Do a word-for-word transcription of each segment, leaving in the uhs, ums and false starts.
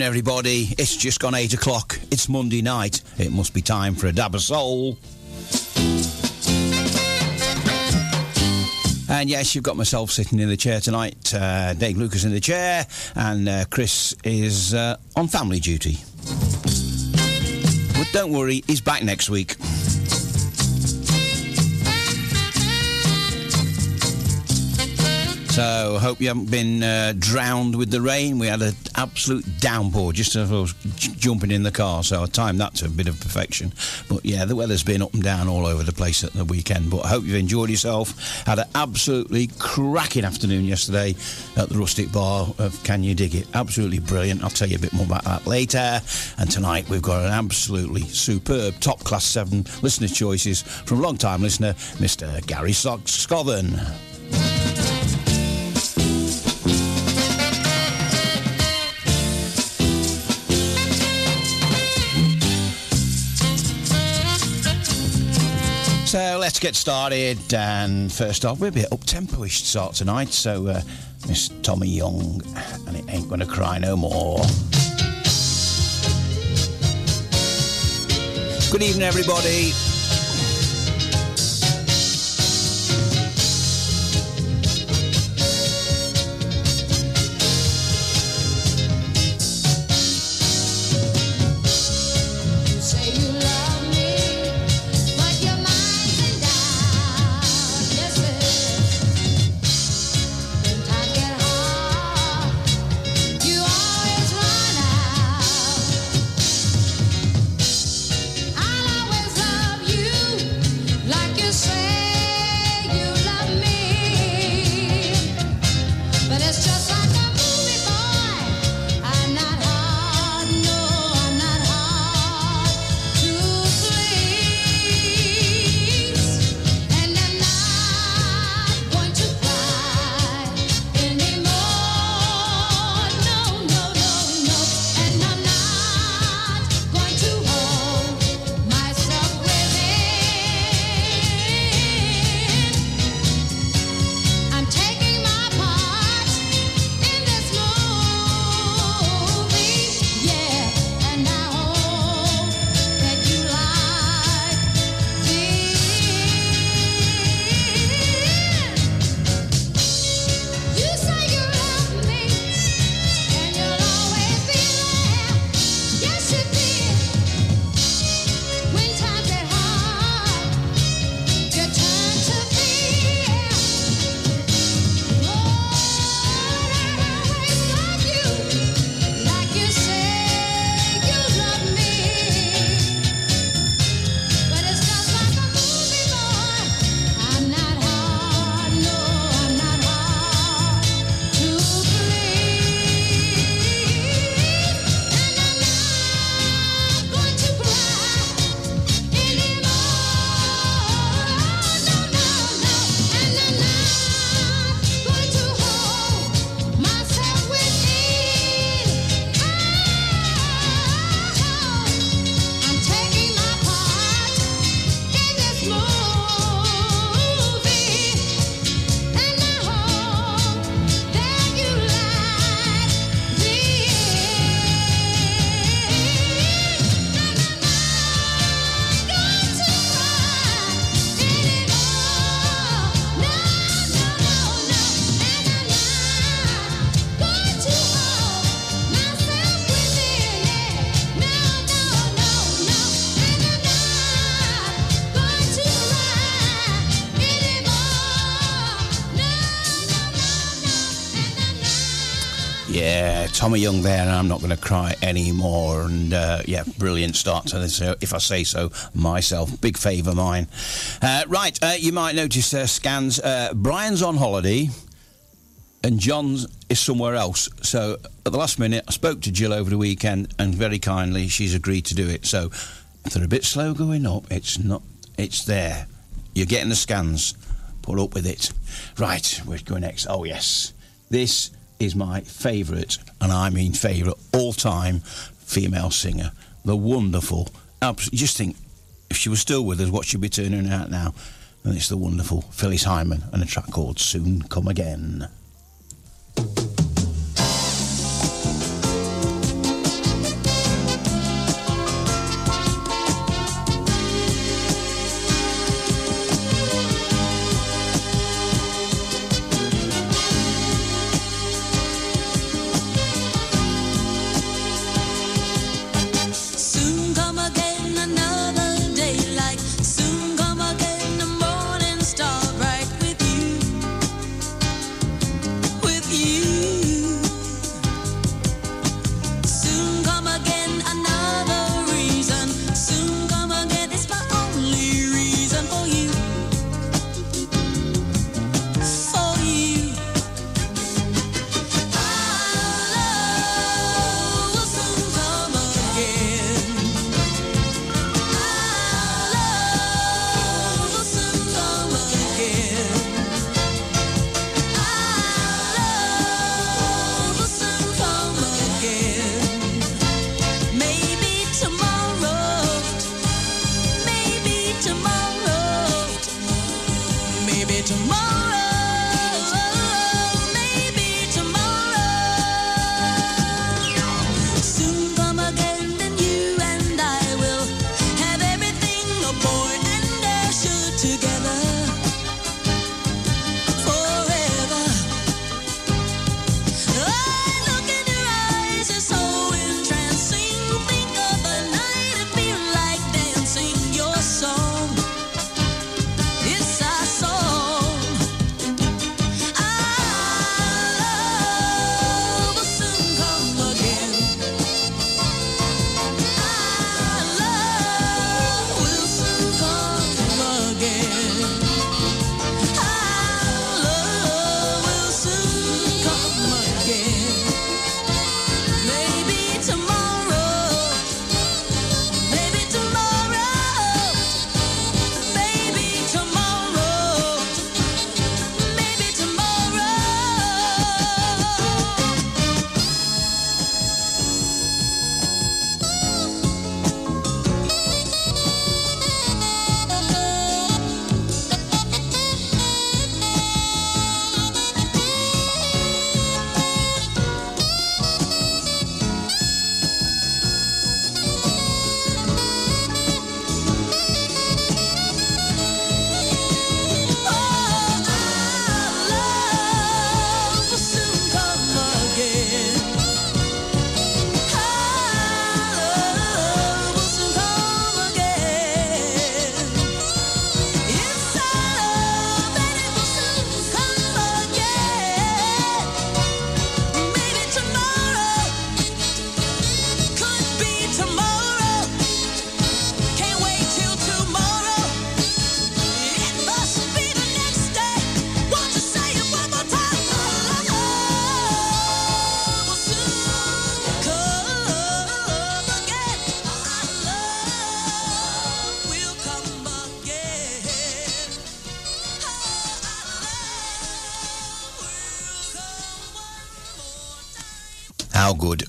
Everybody, it's just gone eight o'clock. It's Monday night. It must be time for a dab of soul. And yes, you've got myself sitting in the chair tonight. Uh, Dave Lucas in the chair, and uh, Chris is uh, on family duty. But don't worry, he's back next week. So, hope you haven't been uh, drowned with the rain. We had an absolute downpour just as I was j- jumping in the car, so I timed that to a bit of perfection. But yeah, the weather's been up and down all over the place at the weekend, but I hope you've enjoyed yourself. Had an absolutely cracking afternoon yesterday at the Rustic Bar of Can You Dig It? Absolutely brilliant. I'll tell you a bit more about that later. And tonight we've got an absolutely superb top-class seven listener choices from long-time listener, Mister Garry Scothern. So let's get started, and first off, we're a bit up-tempo-ish start tonight, so uh, Miss Tommy Young, and It Ain't Gonna Cry No More. Good evening, everybody. Yeah, Tommy Young there, and I'm not going to cry anymore. And uh, yeah, brilliant start to this, if I say so myself. Big favour mine. Uh, right, uh, you might notice uh, scans. Uh, Brian's on holiday, and John's is somewhere else. So at the last minute, I spoke to Jill over the weekend, and very kindly, she's agreed to do it. So if they're a bit slow going up, it's not. It's there. You're getting the scans. Put up with it. Right, we're going next. Oh yes, this is my favourite, and I mean favourite, all-time female singer. The wonderful, abs- just think, if she was still with us, what she'd be turning out now. And it's the wonderful Phyllis Hyman and a track called Soon Come Again.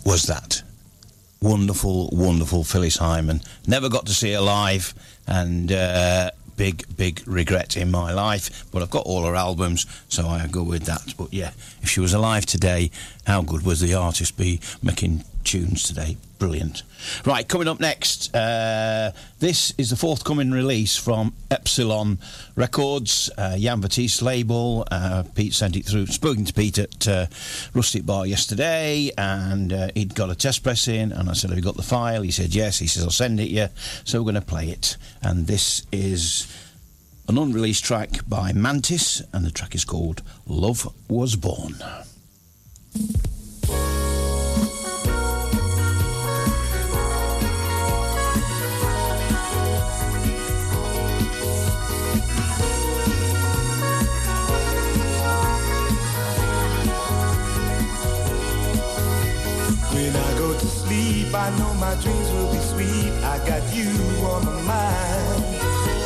Was that wonderful, wonderful Phyllis Hyman? Never got to see her live, and uh, big, big regret in my life. But I've got all her albums, so I go with that. But yeah, if she was alive today, how good was the artist be making tunes today? Brilliant. Right, coming up next, uh, this is the forthcoming release from Epsilon Records, uh, Jan Batiste label. Uh, Pete sent it through. Spoken to Pete at uh, Rustic Bar yesterday, and uh, he'd got a test press in, and I said, have you got the file? He said, yes. He says, I'll send it you. So we're going to play it. And this is an unreleased track by Mantis, and the track is called Love Was Born. my dreams will be sweet. I got you on my mind.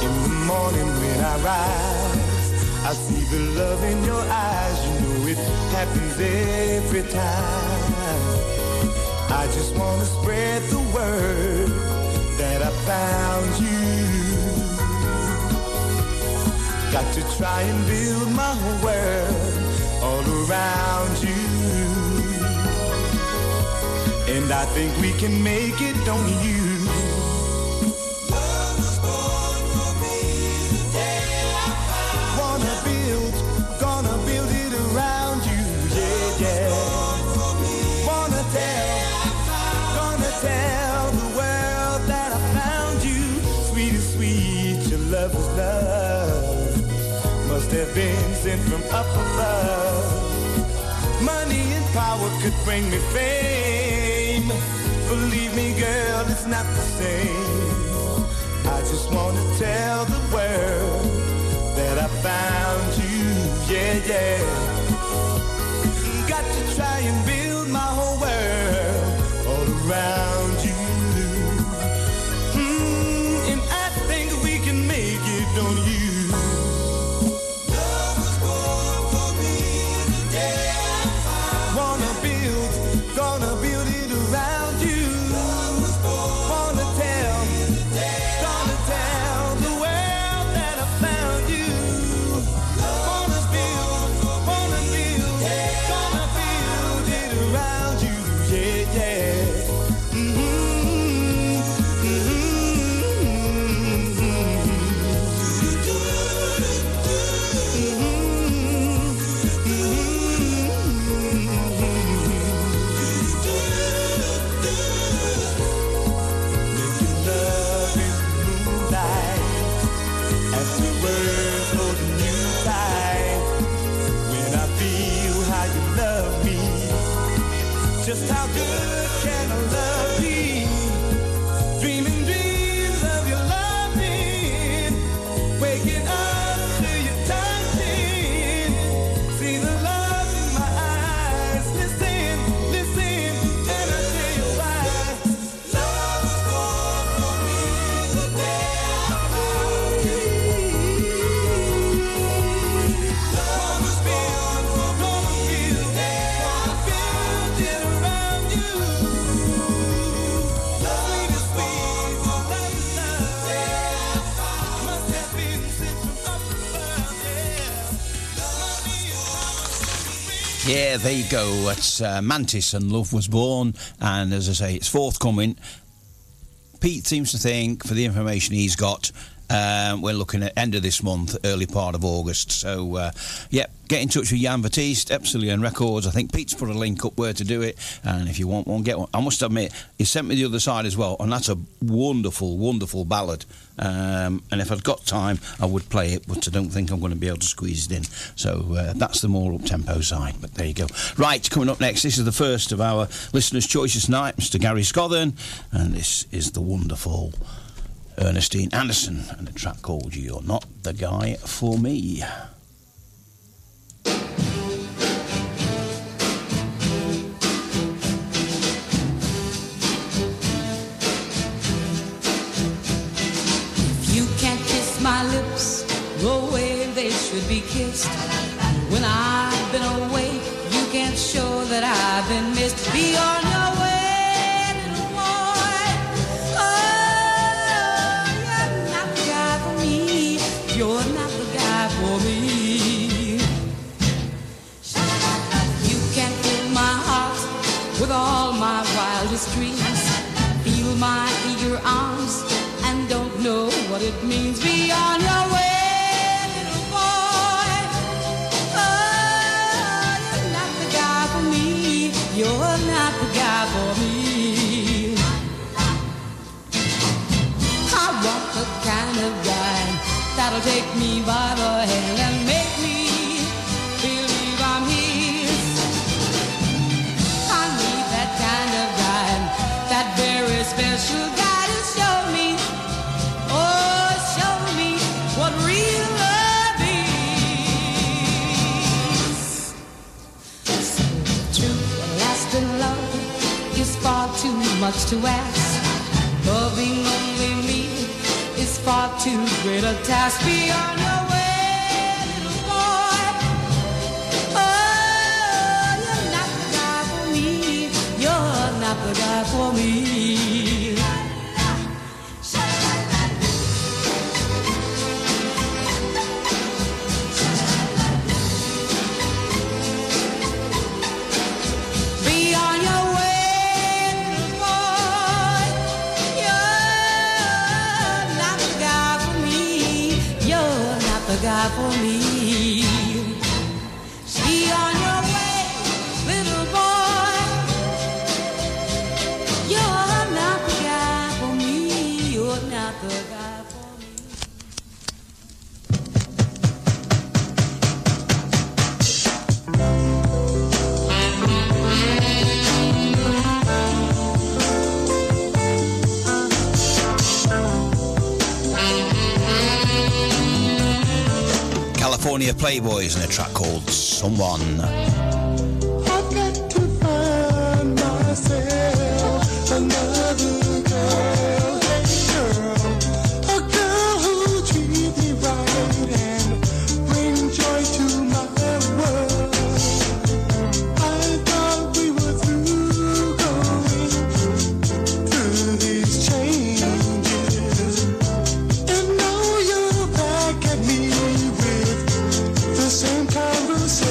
In the morning when I rise, I see the love in your eyes. You know it happens every time. I just want to spread the word that I found you. Got to try and build my whole world all around you. And I think we can make it, don't you? Love was born for me the day I found. Wanna build, gonna build it around you, yeah, yeah. Love was born for me. Wanna tell, gonna tell the world that I found you. Sweet and sweet, your love was love. Must have been sent from up above. Money and power could bring me fame. Believe me, girl, it's not the same. I just want to tell the world that I found you, yeah, yeah. Got to try and build my whole world all around you. Mm, and I think we can make it, don't you? Love was born for me the day I found. Wanna build, gonna build it. Just how good can a love be? Dreaming dreams of your loving, waking up to your touching. See the love in my eyes. Listen, listen, and I'll tell you why. Love was born for me the day I found you. Love was born for me the day I found you. Yeah, there you go. It's uh, Mantis and Love Was Born, and as I say, it's forthcoming. Pete seems to think, for the information he's got, um, we're looking at end of this month, early part of August. So, uh, yeah, get in touch with Jan Batiste, Epsilon Records. I think Pete's put a link up where to do it, and if you want one, get one. I must admit, he sent me The Other Side as well, and that's a wonderful, wonderful ballad. Um, and if I'd got time, I would play it, but I don't think I'm going to be able to squeeze it in. So uh, that's the more up-tempo side, but there you go. Right, coming up next, this is the first of our Listener's Choices tonight, Mister Garry Scothern, and this is the wonderful Ernestine Anderson, and a track called You're Not the Guy for Me. My lips, the way they should be kissed. When I've been awake, you can't show that I've been missed. Be on your way, little boy. Oh, you're not the guy for me. You're not the guy for me. You can't fill my heart with all my wildest dreams. Feel my eager arms and don't know what it means. Be on your way, little boy. Oh, you're not the guy for me. You're not the guy for me. I want the kind of guy that'll take me by the hand and make me believe I'm his. I need that kind of guy, that very special guy to show me. Oh, show me what real love is. So true, lasting love is far too much to ask. Loving only me is far too great a task. Be on your way, little boy. Oh, you're not the guy for me. You're not the guy for me. God for me. Be on your way, little boy. You're not the guy for me. You're not the guy for California Playboys and a track called Someone. I've got to find myself another girl, hey girl, a girl who'll treat me right and bring joy to my world. I thought we were through going through these changes, and now you're back at me. Same conversation.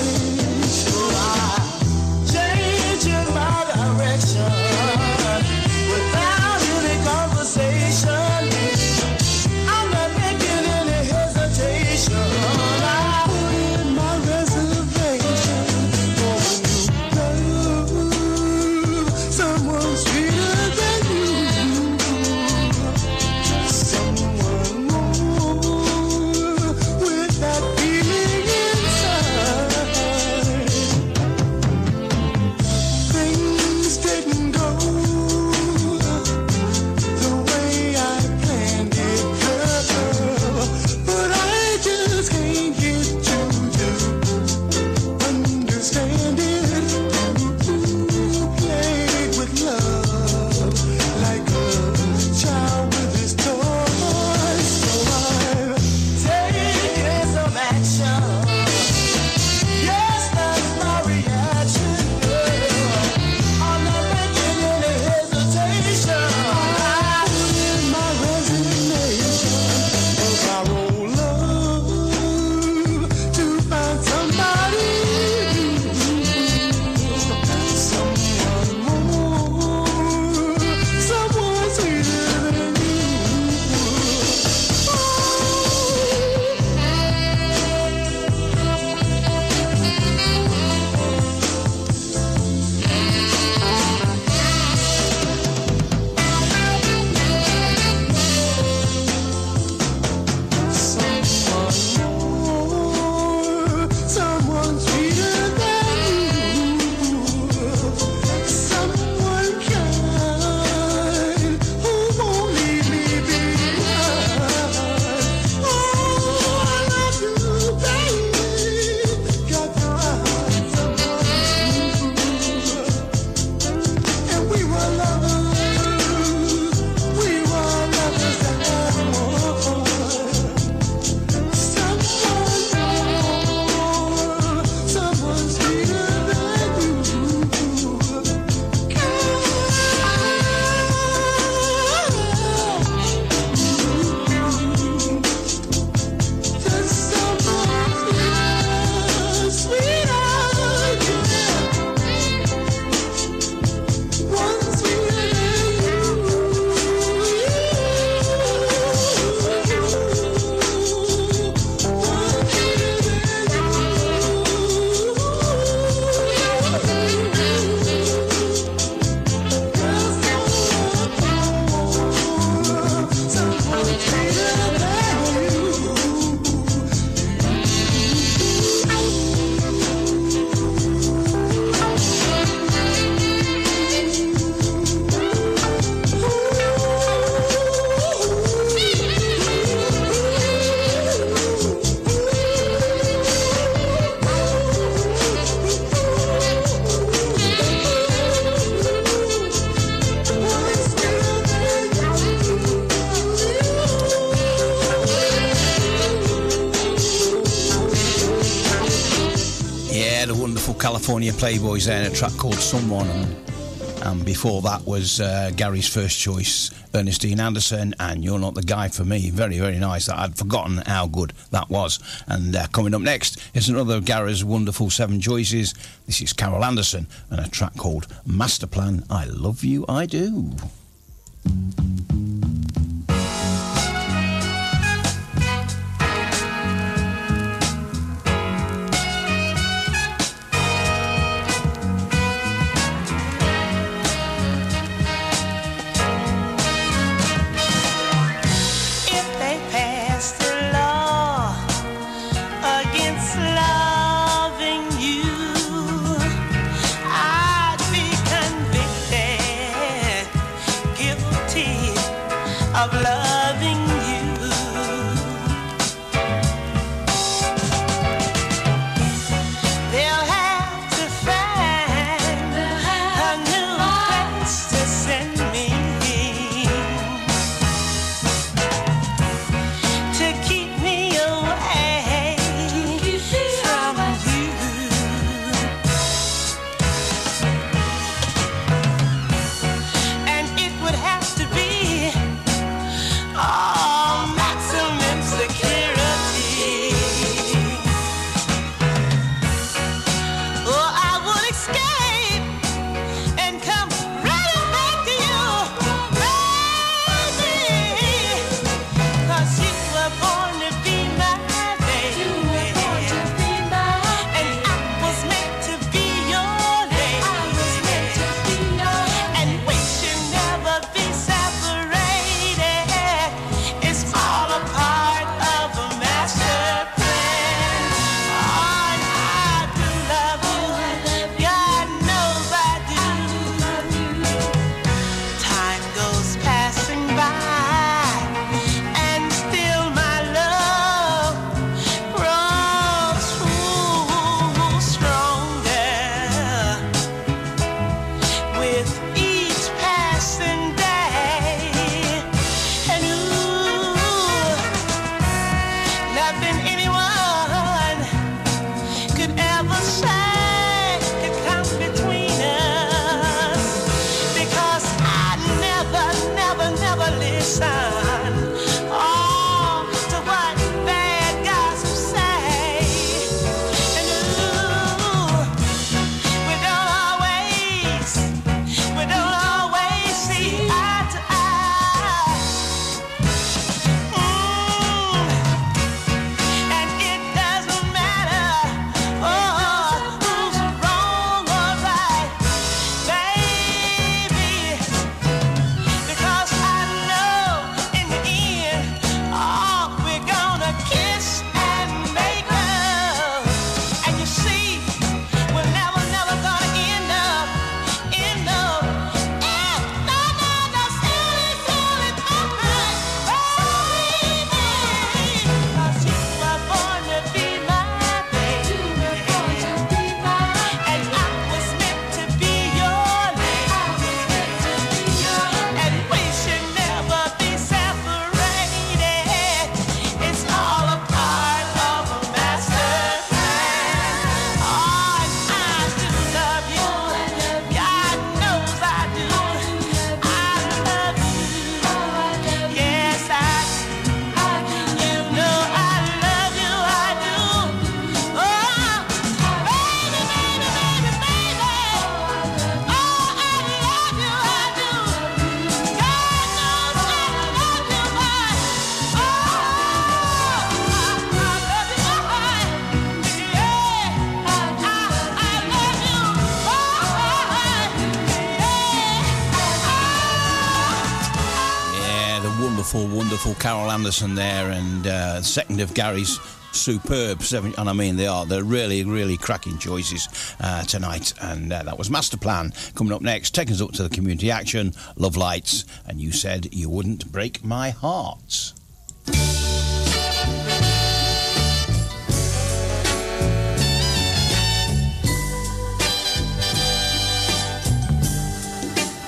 the wonderful California Playboys there in a track called Someone. And, and before that was uh, Gary's first choice, Ernestine Anderson, and You're Not the Guy for Me. Very, very nice. I'd forgotten how good that was. And uh, coming up next is another of Gary's wonderful seven choices. This is Carol Anderson and a track called Master Plan, I Love You, I Do. Carol Anderson there, and uh, second of Gary's superb seven, and I mean they are, they're really, really cracking choices uh, tonight, and uh, that was Master Plan. Coming up next, taking us up to the community action, Love Lights, and You Said You Wouldn't Break My Heart.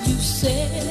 You said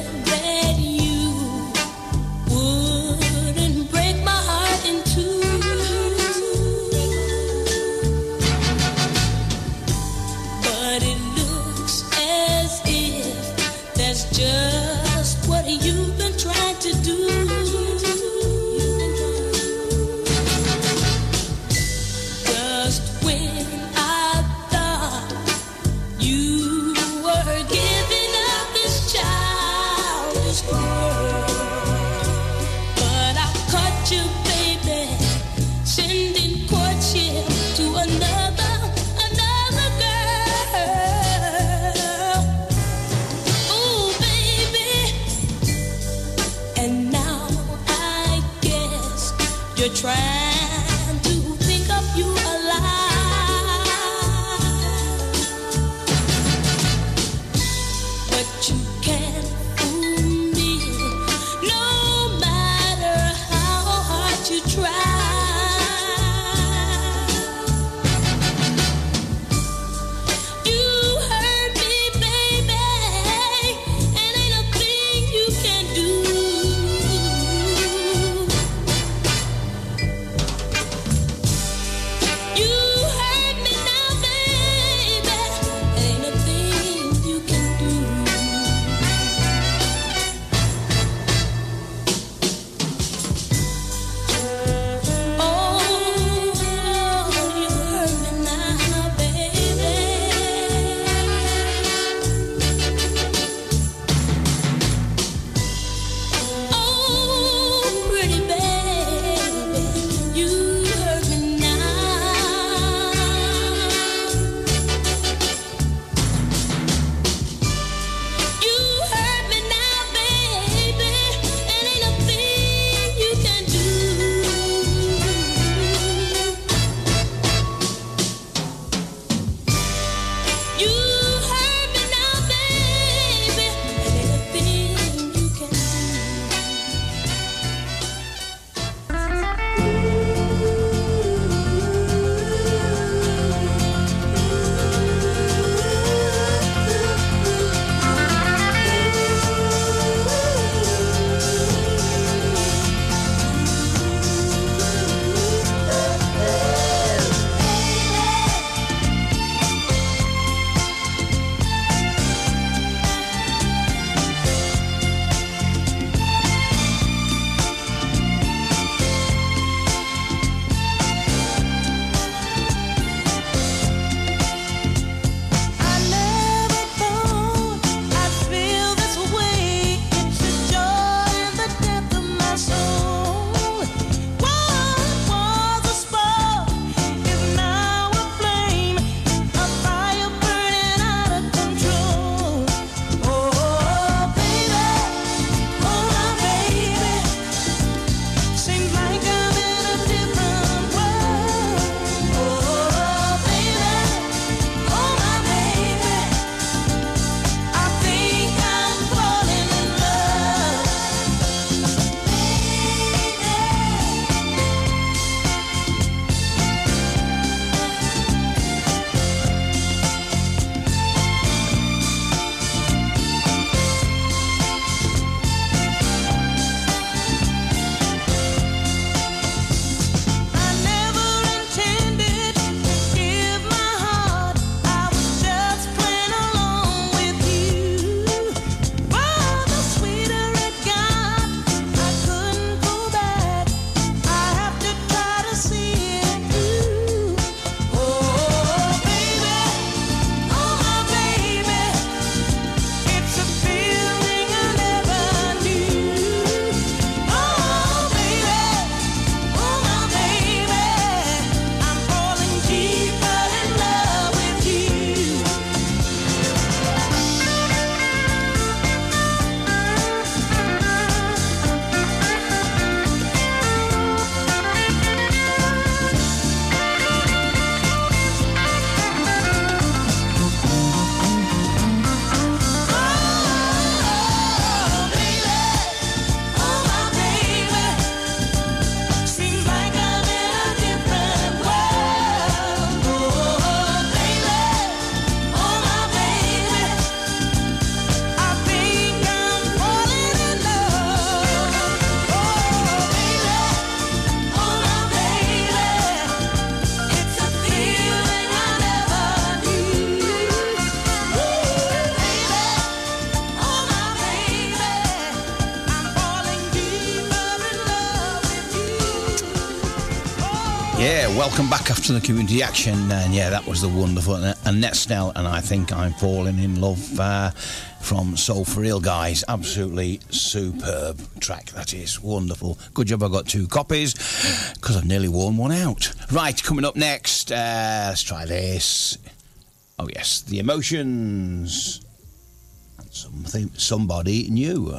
Welcome back after the community action. And yeah, that was the wonderful Annette Snell, and I Think I'm Falling in Love uh, from Soul For Real, guys. Absolutely superb track, that is. Wonderful. Good job I got two copies, because I've nearly worn one out. Right, coming up next, uh, let's try this. Oh yes, The Emotions. Something, Somebody New.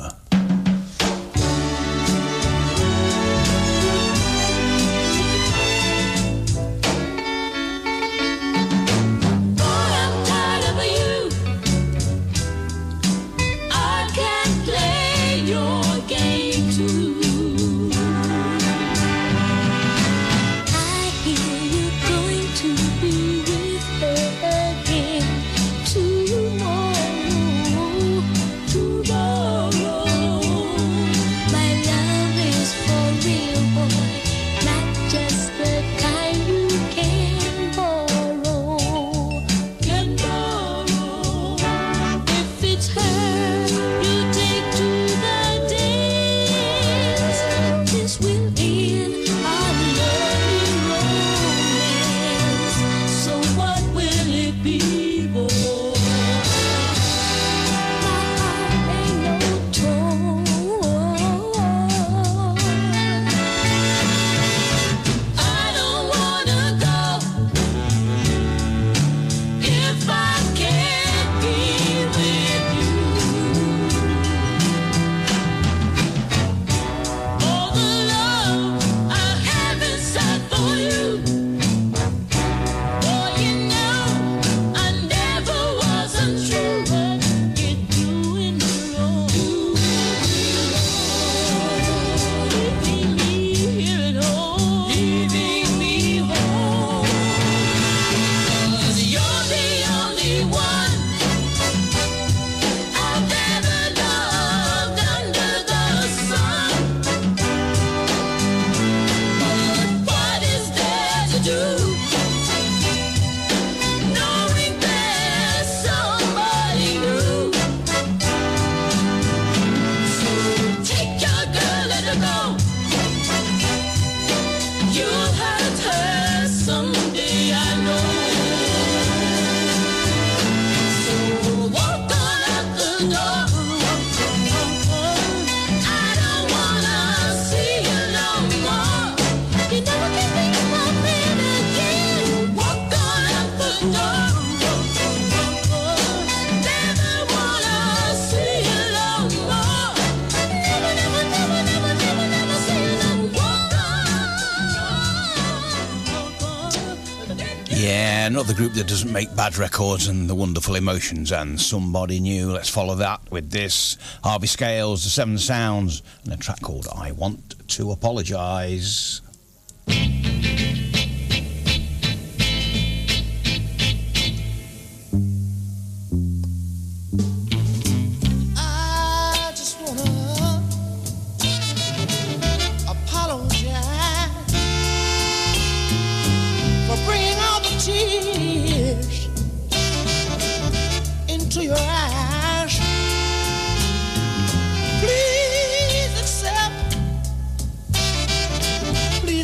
The group that doesn't make bad records, and the wonderful Emotions and Somebody New. Let's follow that with this. Harvey Scales, The Seven Sounds, and a track called I Want to Apologise.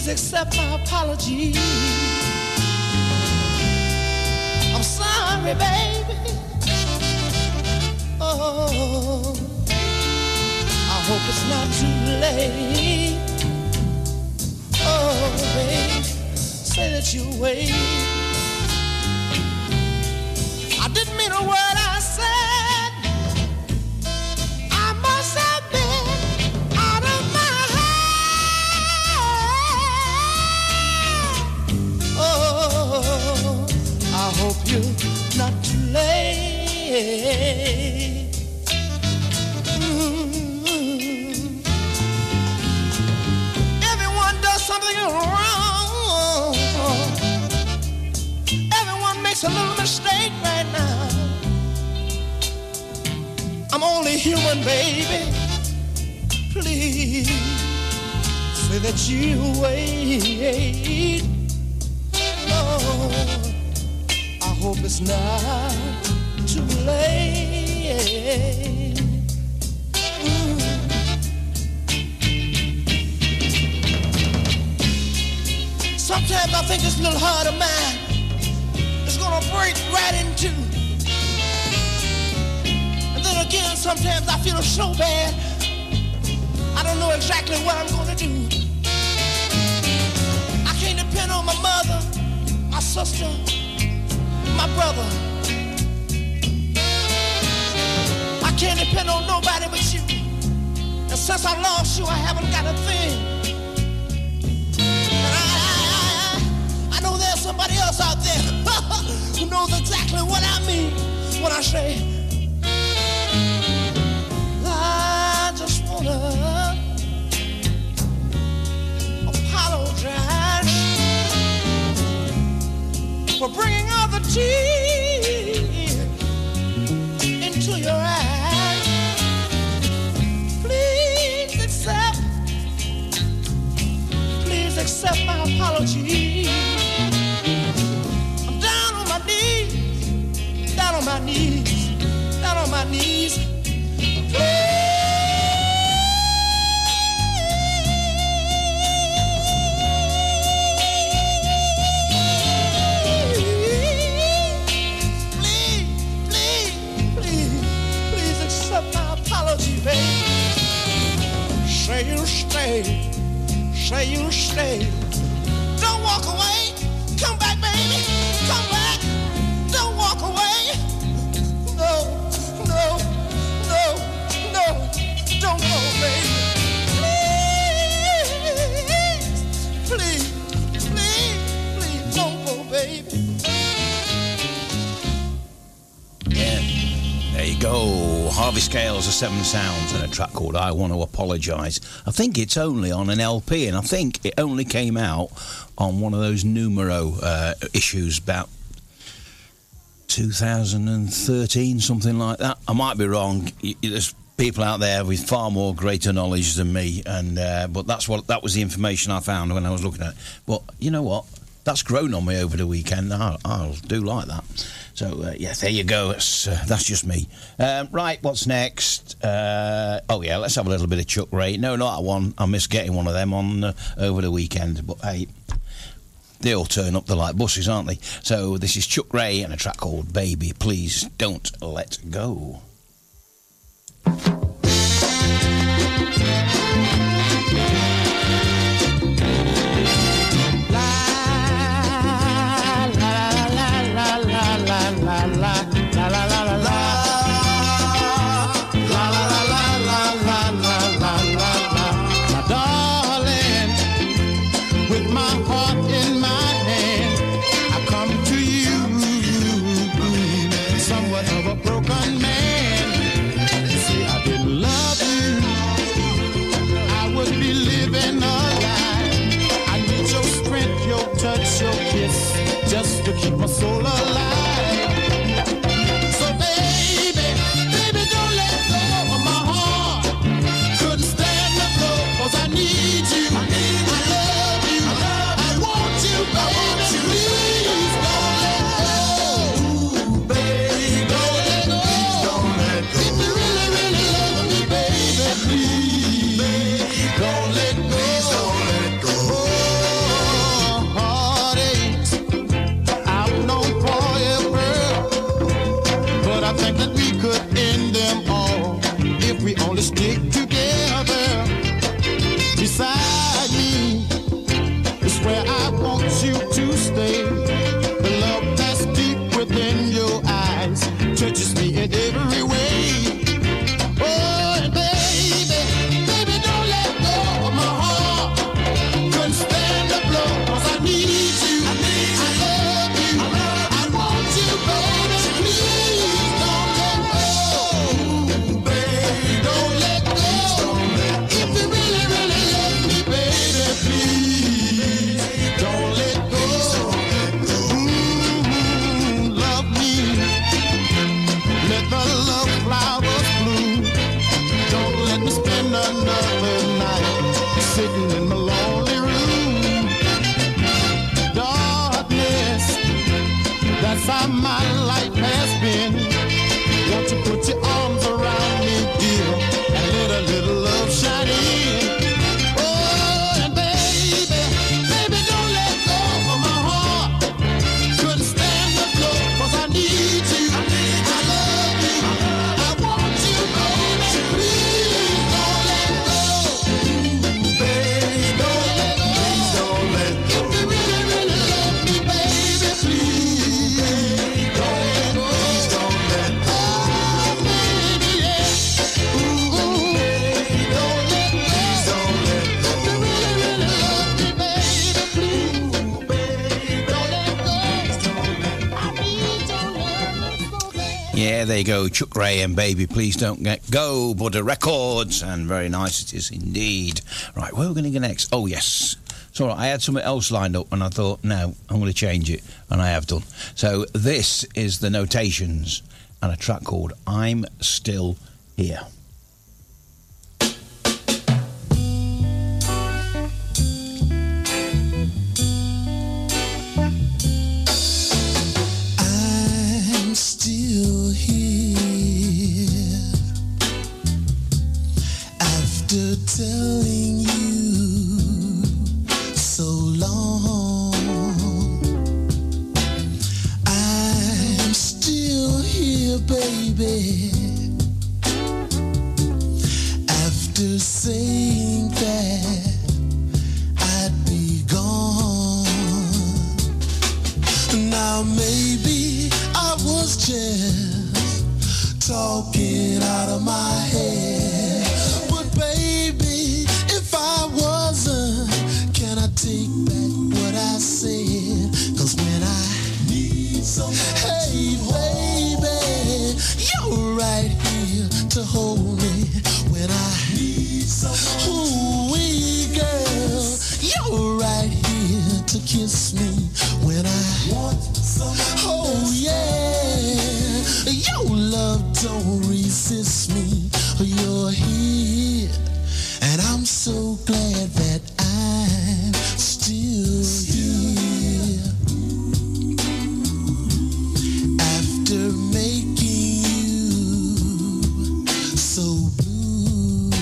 Accept my apology. I'm sorry, baby. Oh, I hope it's not too late. Oh, baby, say that you wait. I didn't mean a word I said. I must have been. I hope you're not too late. Mm-hmm. Everyone does something wrong. Everyone makes a little mistake right now. I'm only human, baby. Please say that you wait. Oh, I hope it's not too late. Mm. Sometimes I think this little heart of mine is gonna break right in two. And then again, sometimes I feel so bad, I don't know exactly what I'm gonna do. I can't depend on my mother, my sister, my brother. I can't depend on nobody but you. And since I lost you, I haven't got a thing. Somebody else out there who knows exactly what I mean when I say I just wanna apologize for bringing all the tears into your eyes. Please accept, please accept my apology. Down on my knees, down on my knees. Please, please, please, please, please accept my apology, baby. Say you stay, say you stay. Don't walk away, come back, baby, come back. Don't walk away. Don't go, baby. Please, please, please, please don't go, baby. Yeah, there you go. Harvey Scales, The Seven Sounds, and a track called I Want to Apologise. I think it's only on an L P, and I think it only came out on one of those Numero uh, issues about two thousand thirteen, something like that. I might be wrong. There's people out there with far more greater knowledge than me, and uh, but that's what that was the information I found when I was looking at it. But you know what? That's grown on me over the weekend. I'll, I'll do like that. So uh, yeah, there you go. It's, uh, that's just me. Um, right, what's next? Uh, oh yeah, let's have a little bit of Chuck Ray. No, not that one. I missed getting one of them on uh, over the weekend. But hey, they all turn up. They're like buses, aren't they? So this is Chuck Ray and a track called "Baby, Please Don't Let Go." Keep my soul alive. So baby, baby, don't let go of my heart. Couldn't stand the blow, cause I need you. I need you. I love you. I love you. I want you, baby. I want you. Please don't let go. Ooh, baby, don't let go. Please don't let go. If you really, really love me, baby, please, baby, don't let go. Please don't let go. Oh, heartache. I think that we could end them all if we only stick together. Beside me is where I want you to stay. The love that's deep within your eyes touches me in every way. My life has been. Won't you put your arms around me, dear, and let a little love shine in. Oh, and baby, baby, don't let go Yeah, there you go. Chuck Ray and Baby Please Don't Get Go, Buddha Records, and very nice it is indeed. Right, where are we going to go next? Oh, yes. It's all right. I had something else lined up, and I thought, no, I'm going to change it, and I have done. So this is The Notations and a track called I'm Still Here. Telling you so long, I'm still here, baby. After saying that I'd be gone. Now maybe I was just talking out of my head. Take back what I said, 'cause when I need somebody, hey baby, you're right here to hold me. When I need somebody, ooh-wee girl, you're right here to kiss me. When I want somebody, oh yeah, your love don't resist me. You're here, and I'm so glad that I'm still, still here. After making you so blue,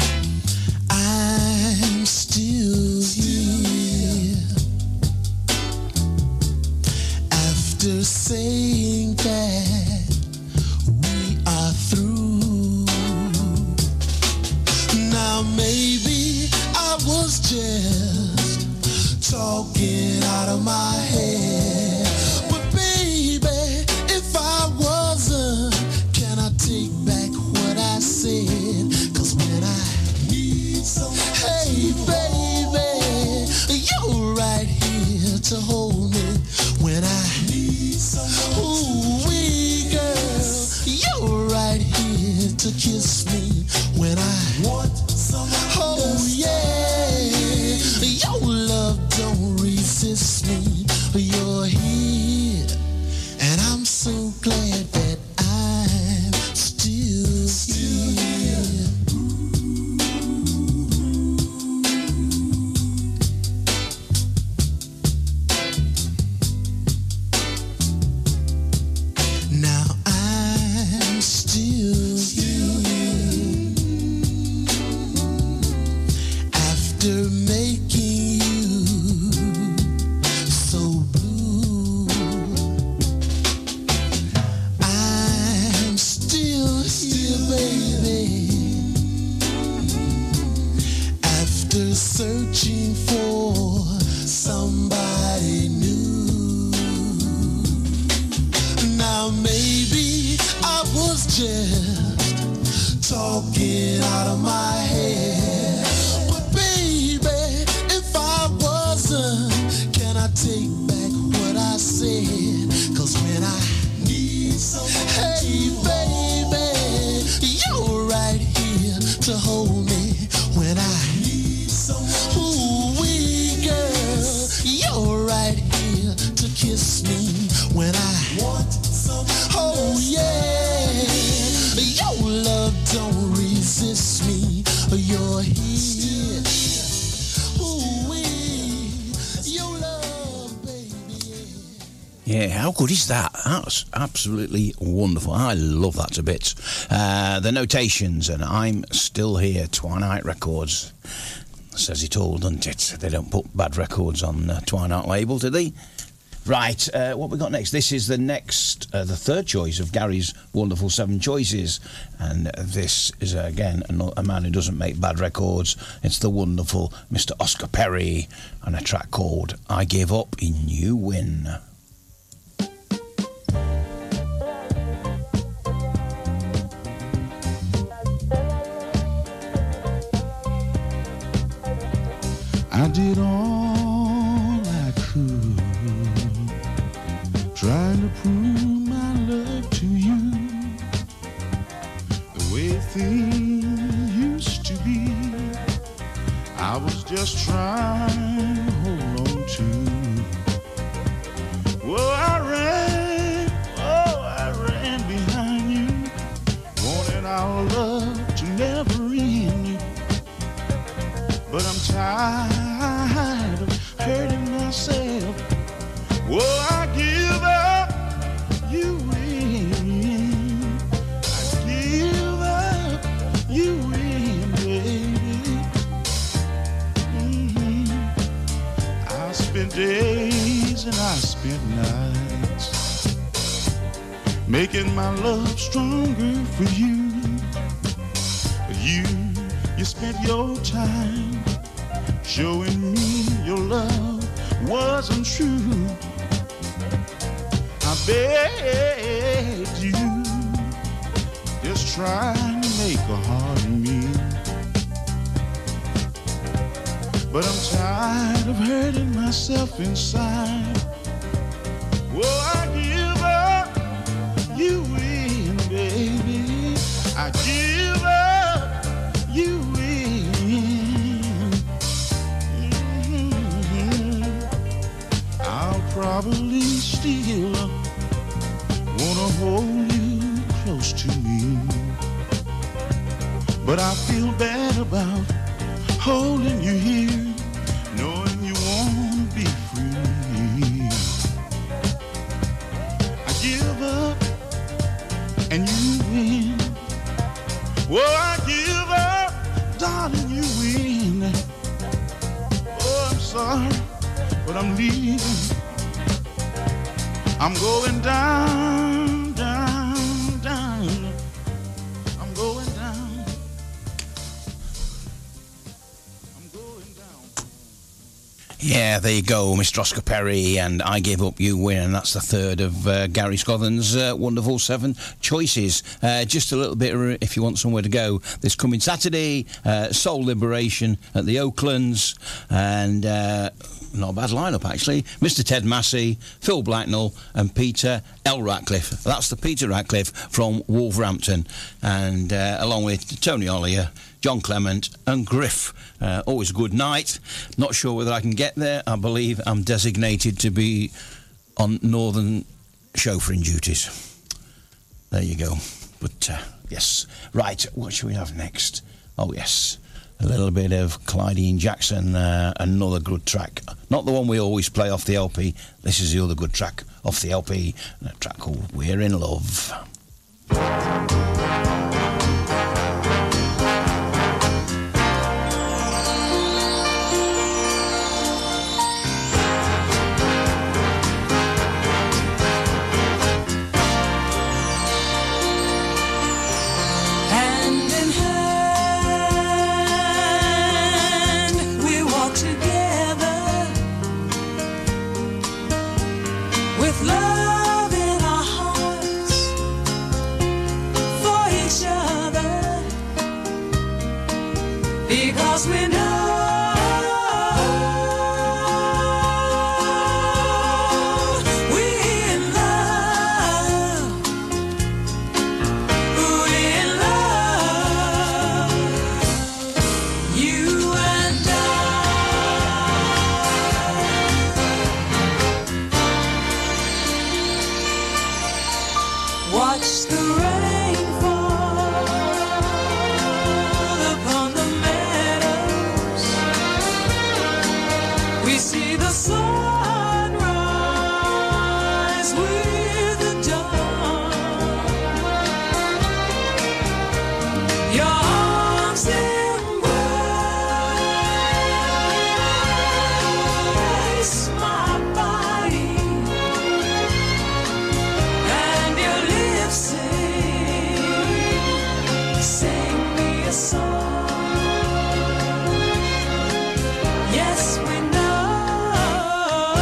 I'm still, still here. After saying that we are through. Now maybe I was just talking out of my head. But baby, if I wasn't, can I take back what I said? 'Cause when I need somebody, hey baby, you're right here to hold me. When I need somebody, ooh wee girl, you're right here to kiss me. When I want somebody, oh yeah, your love don't resist me. You're here, and I'm so glad that I'm still, still here. here. Now I'm still, still after making you so blue, I'm still here, baby. After searching for somebody new. Now maybe I was just talking out of my head. Can I take back what I said? 'Cause when I need somebody, hey baby, you're right here to hold me. When I need somebody, ooh wee girl, you're right here to kiss me. When I want somebody, oh yeah, your love don't resist me. You're here. Yeah, how good is that? That's absolutely wonderful. I love that to bits. Uh, the Notations and I'm Still Here, Twinight Records. Says it all, doesn't it? They don't put bad records on the Twinight label, do they? Right, uh, what we got next? This is the next, uh, the third choice of Garry's wonderful seven choices. And this is, uh, again, a, a man who doesn't make bad records. It's the wonderful Mister Oscar Perry and a track called I Give Up and You Win. I did all I could, trying to prove my was just trying to hold on to. Well, I ran, oh, I ran behind you, wanted our love to never end. But I'm tired of hurting myself. Well, I give up, you win. I give up, you win. Spent days and I spent nights making my love stronger for you. But you, you spent your time showing me your love wasn't true. I begged you, just trying to make a heart of me. But I'm tired of hurting myself inside. Well, I give up, you win, baby. I give up, you win. Mm-hmm. I'll probably still wanna hold you close to me, but I feel bad about holding you here, knowing you won't be free. I give up and you win. Oh, I give up, darling, you win. Oh, I'm sorry, but I'm leaving. I'm going down, down, down. I'm going down. Yeah, there you go, Mister Oscar Perry, and I Give Up, You Win, and that's the third of uh, Garry Scothern's uh, wonderful seven choices. Uh, just a little bit, if you want somewhere to go, this coming Saturday, uh, Soul Liberation at the Oaklands, and uh, not a bad lineup actually. Mister Ted Massey, Phil Blacknell, and Peter L. Ratcliffe. That's the Peter Ratcliffe from Wolverhampton, and uh, along with Tony Ollier, John Clement and Griff. Uh, always a good night. Not sure whether I can get there. I believe I'm designated to be on Northern chauffeuring duties. There you go. But, uh, yes. Right, what shall we have next? Oh, yes. A little bit of Clydeen Jackson. Uh, another good track. Not the one we always play off the L P. This is the other good track off the L P. A track called We're in Love. Because we know yes, we know.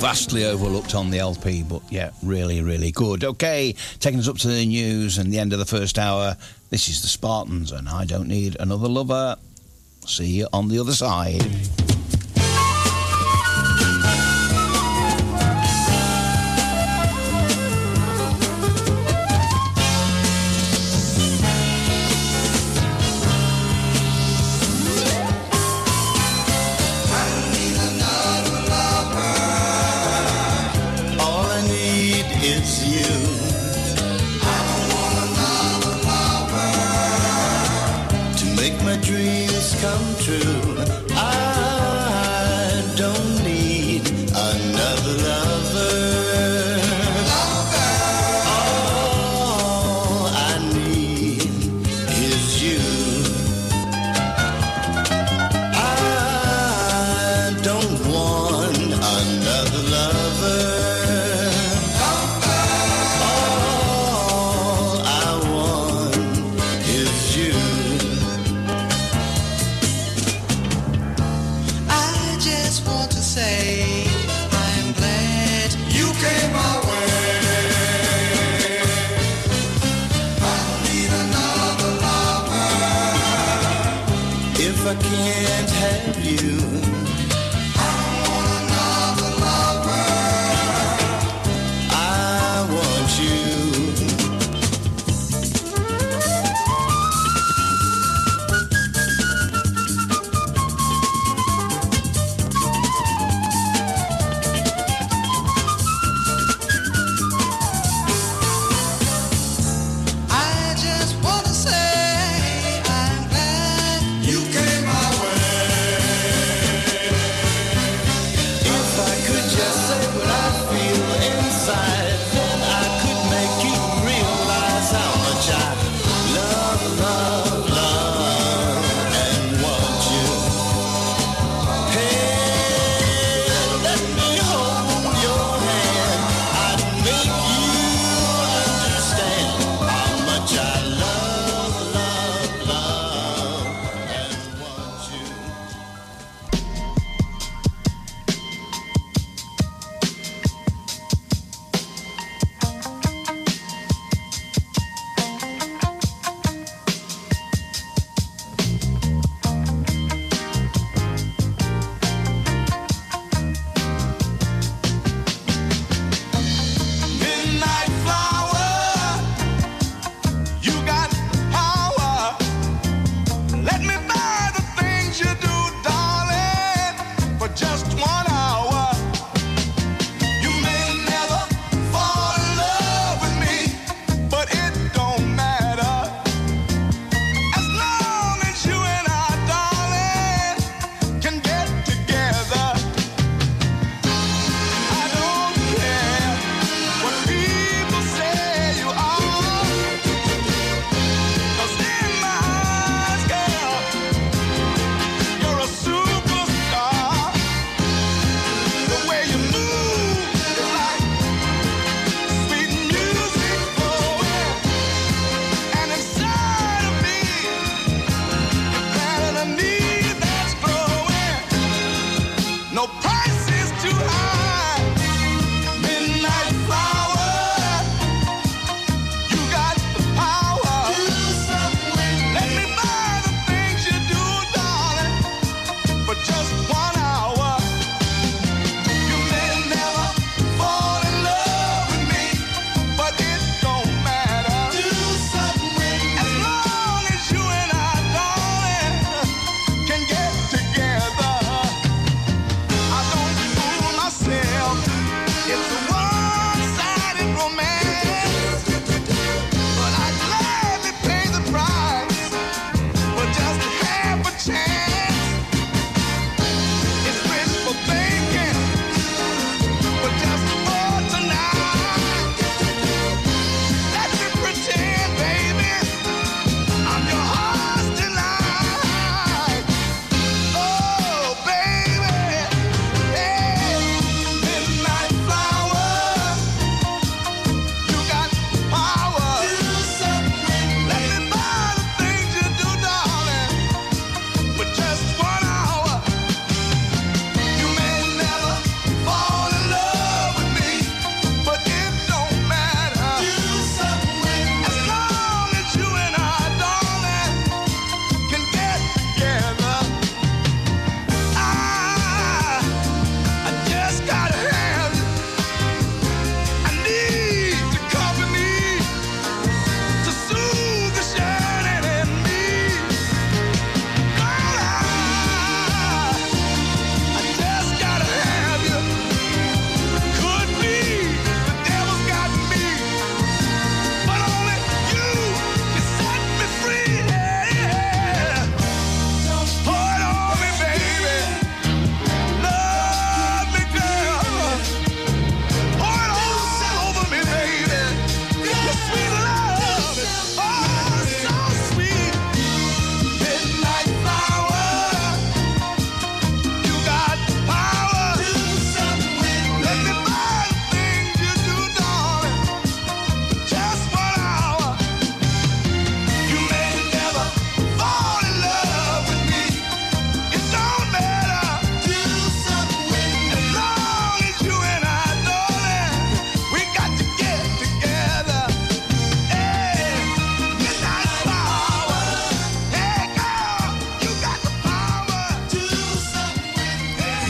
Vastly overlooked on the L P, but yeah, really, really good. Okay, taking us up to the news and the end of the first hour. This is the Spartans and I Don't Need Another Lover. See you on the other side.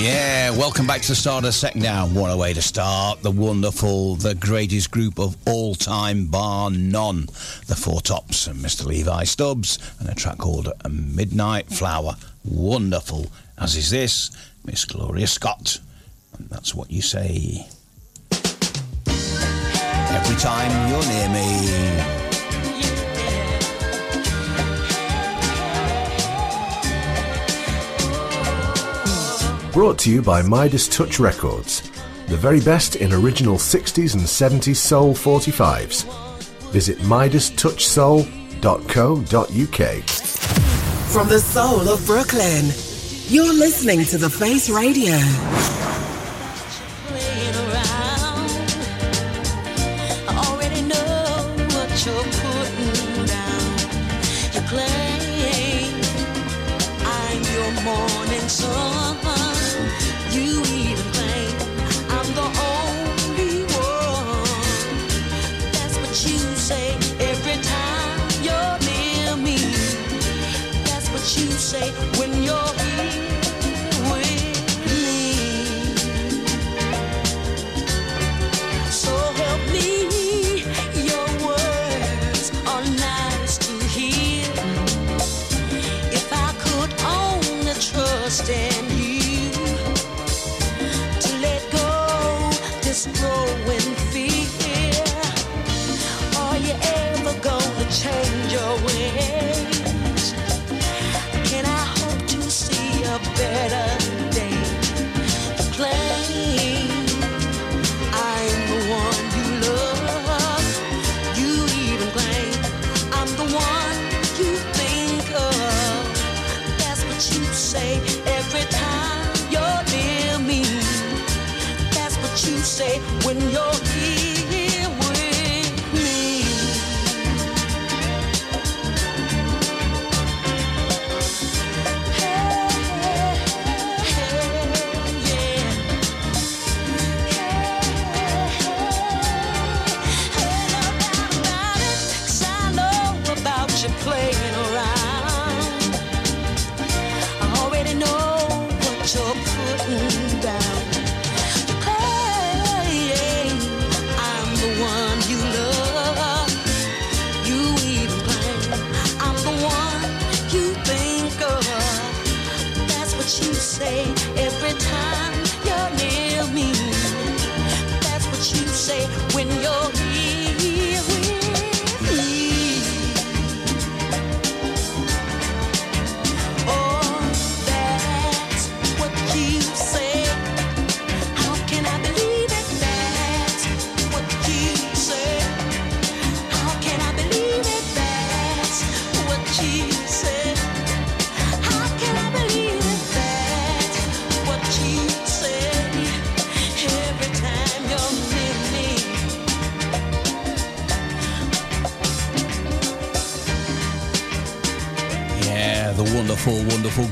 Yeah, welcome back to Stardust Second Down. What a way to start. The wonderful, the greatest group of all time, bar none. The Four Tops and Mister Levi Stubbs, and a track called Midnight Flower. Wonderful, as is this, Miss Gloria Scott. And that's what you say. Every time you're near me. Brought to you by Midas Touch Records, the very best in original sixties and seventies soul forty-fives. Visit midas touch soul dot co dot uk. From the soul of Brooklyn, you're listening to The Face Radio.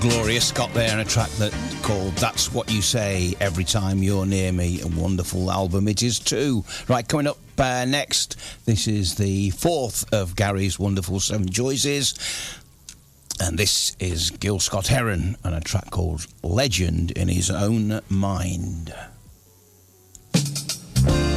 Gloria Scott there, and a track that called That's What You Say, Every Time You're Near Me. A wonderful album it is too. Right, coming up uh, next, this is the fourth of Garry's wonderful Seven Choices, and this is Gil Scott-Heron and a track called Legend in His Own Mind. Thank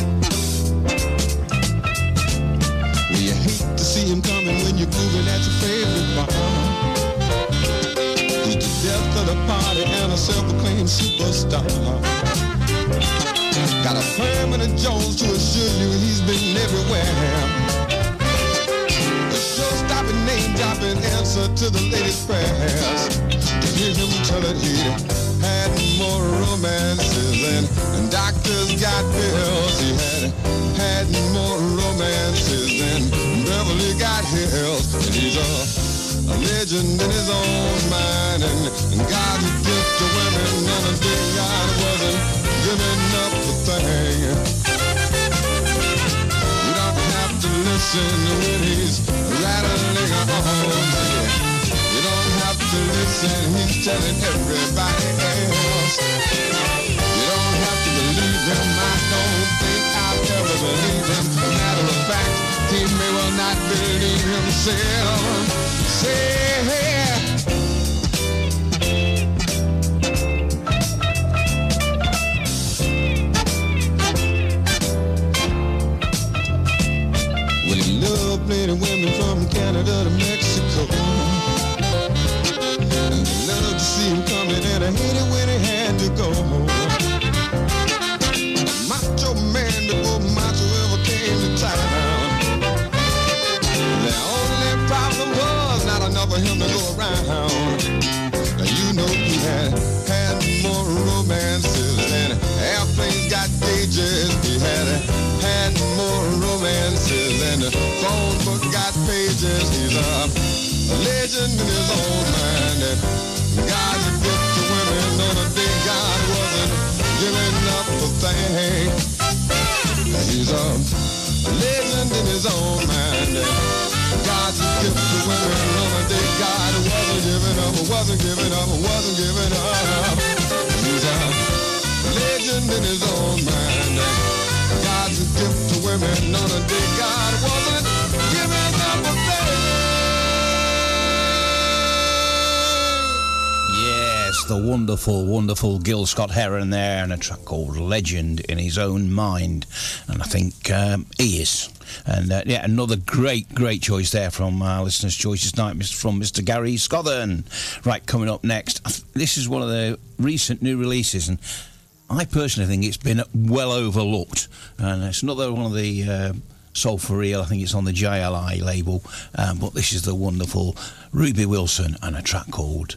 you. summer. Got a permanent Jones to assure you he's been everywhere. The show-stopping, name-dropping answer to the latest prayers. To hear him telling he'd had more romances than doctors got pills. He had had more romances than Beverly got hills. And he's a A legend in his own mind, and, and God's a gift to women, and a big God wasn't giving up the thing. You don't have to listen when he's rattling on. You don't have to listen, he's telling everybody else. You don't have to believe him, I don't think I'll ever believe him. As a matter of fact, he may well not believe himself. Say, well, he loved plenty women from Canada to Mexico. And they loved to see him coming, and I hated when he had to go. A macho man before macho ever came to town. The only problem was not enough for him to go around. Now you know he had had more romances than airplanes got gauges. He had had more romances than the phone book got pages. He's a legend in his own mind, and God's a gift to women. On a day God wasn't giving up a thing. Now he's a legend in his own mind, and God's a gift to women on a day God wasn't giving up, wasn't giving up, wasn't giving up. He's a legend in his own mind. God's a gift to women on a day God wasn't giving up a thing. Yes, the wonderful, wonderful Gil Scott-Heron there, and a track called Legend in His Own Mind. And I think um, he is. And uh, yeah, another great, great choice there from our listeners' choices tonight, from Mister Garry Scothern. Right, coming up next, this is one of the recent new releases, and I personally think it's been well overlooked. And it's another one of the uh, Soul For Real. I think it's on the J L I label, um, but this is the wonderful Ruby Wilson and a track called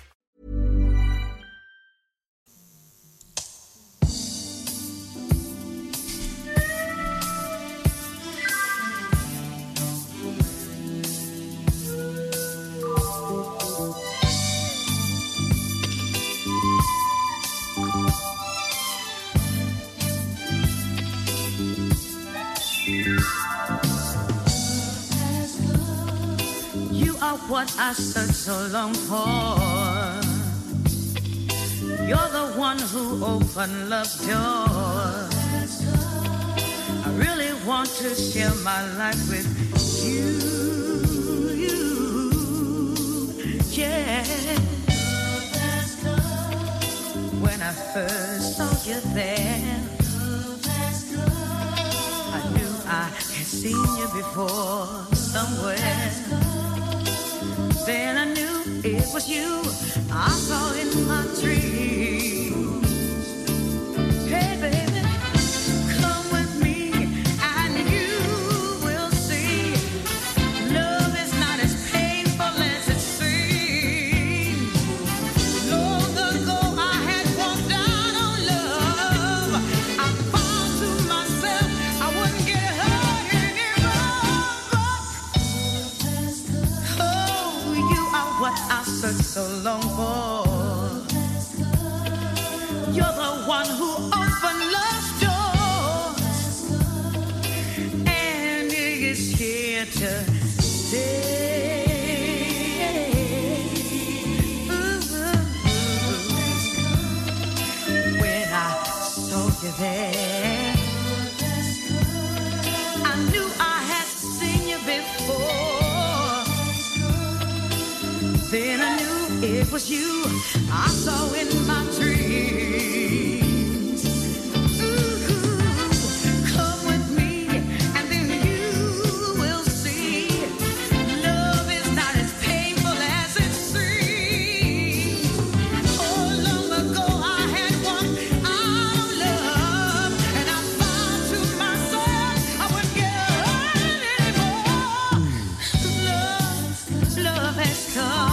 What I searched so long for. You're the one who opened love's door. I really want to share my life with you, you, yeah. When I first saw you there, I knew I had seen you before somewhere. Then I knew it was you I saw in my dreams. Hey, baby, come with me and you will see love is not as painful as it seems. long for. You're the one who opened love's doors, and it's here to stay. Ooh, ooh, ooh. When I saw you there, then I knew it was you I saw in my dreams. Ooh, come with me, and then you will see love is not as painful as it seems. Oh, long ago I had walked out of love, and I vowed to myself I wouldn't give up anymore. Love, love has come.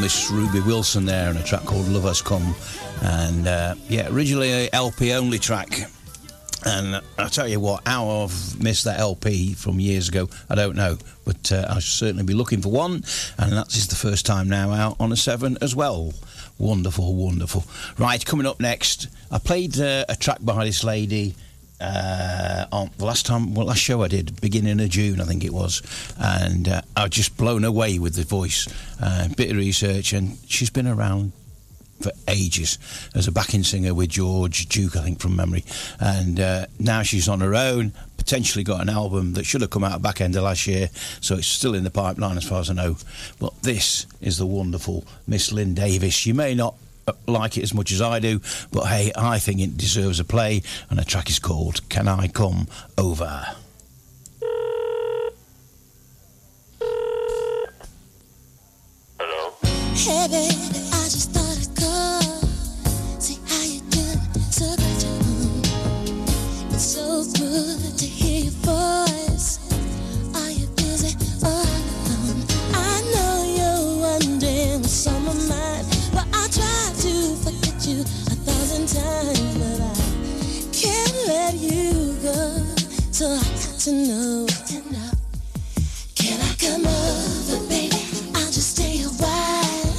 Miss Ruby Wilson there, and a track called Love Has Come, and uh, yeah, originally a L P only track, and I'll tell you what, how I've missed that L P from years ago, I don't know, but uh, I'll certainly be looking for one, and that's is the first time now out on a seven as well. Wonderful, wonderful. Right, coming up next, I played uh, a track by this lady Uh, on the last time, well, last show I did, beginning of June, I think it was, and uh, I was just blown away with the voice. Uh, bit of research, and she's been around for ages as a backing singer with George Duke, I think, from memory, and uh, now she's on her own. Potentially got an album that should have come out back end of last year, so it's still in the pipeline as far as I know. But this is the wonderful Miss Lynn Davis. You may not like it as much as I do, but hey, I think it deserves a play, and the track is called Can I Come Over? Hello? Hey baby, I just thought I'd call, see how you doing, so glad you're home. It's so good to hear your voice. Are you busy or alone? I know you're wondering what's on my mind, but I try to forget you a thousand times, but I can't let you go. So I got to know. Can I come over, baby? I'll just stay a while.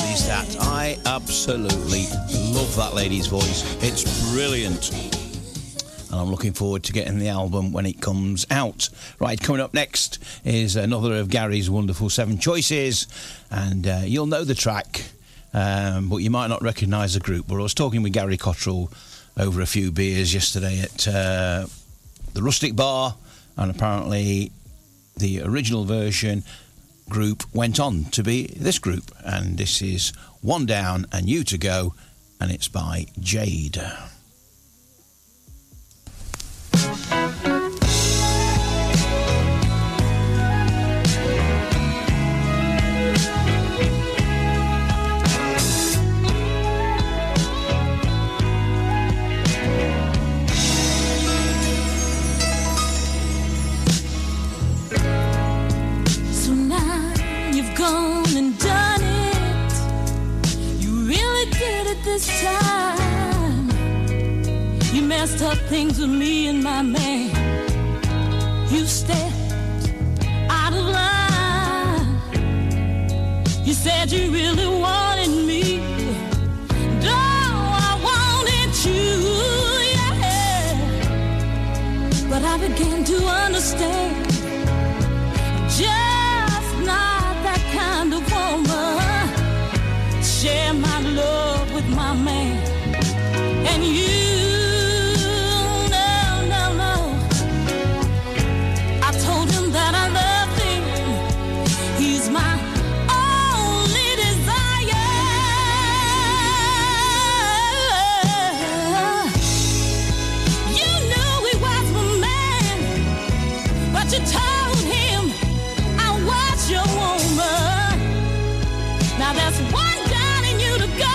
is that I absolutely love that lady's voice. It's brilliant. And I'm looking forward to getting the album when it comes out. Right, coming up next is another of Garry's wonderful seven choices. And uh, you'll know the track, um, but you might not recognise the group. But I was talking with Garry Cottrell over a few beers yesterday at uh, the Rustic Bar. And apparently the original version group went on to be this group. And this is One Down and You To Go. And it's by Jade. This time you messed up things with me and my man. You stepped out of line. You said you really wanted me. No, I wanted you, yeah. But I began to understand just not that kind of woman. Share my love with my man. And you, no, no, no, I told him that I loved him. He's my only desire. You knew he was my man, but you told him I was your woman. Now that's one down and you to go.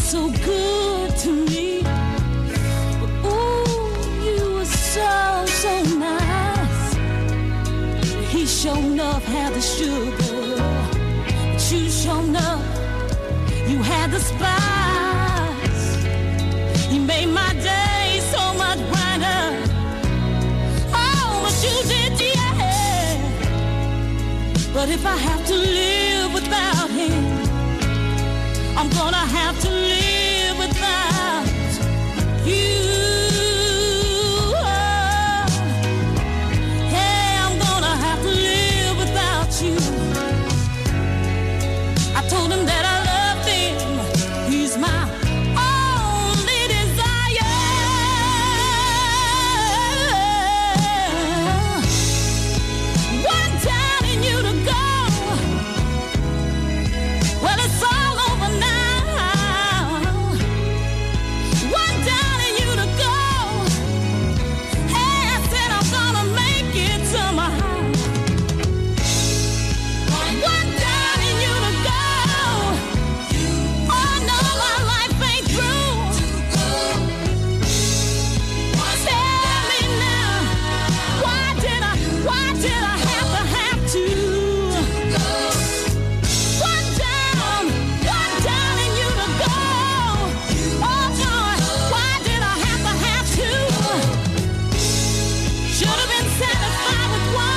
So good to me. Ooh, you were so, so nice. He sure enough had the sugar, but you sure enough, you had the spice. You made my day so much brighter. Oh, but you did, yeah. But if I have to live without him, I'm gonna have to live without you. Hey, I'm gonna have to live without you. I told him that I loved him. He's my only desire. One down and you to go. Well, it's all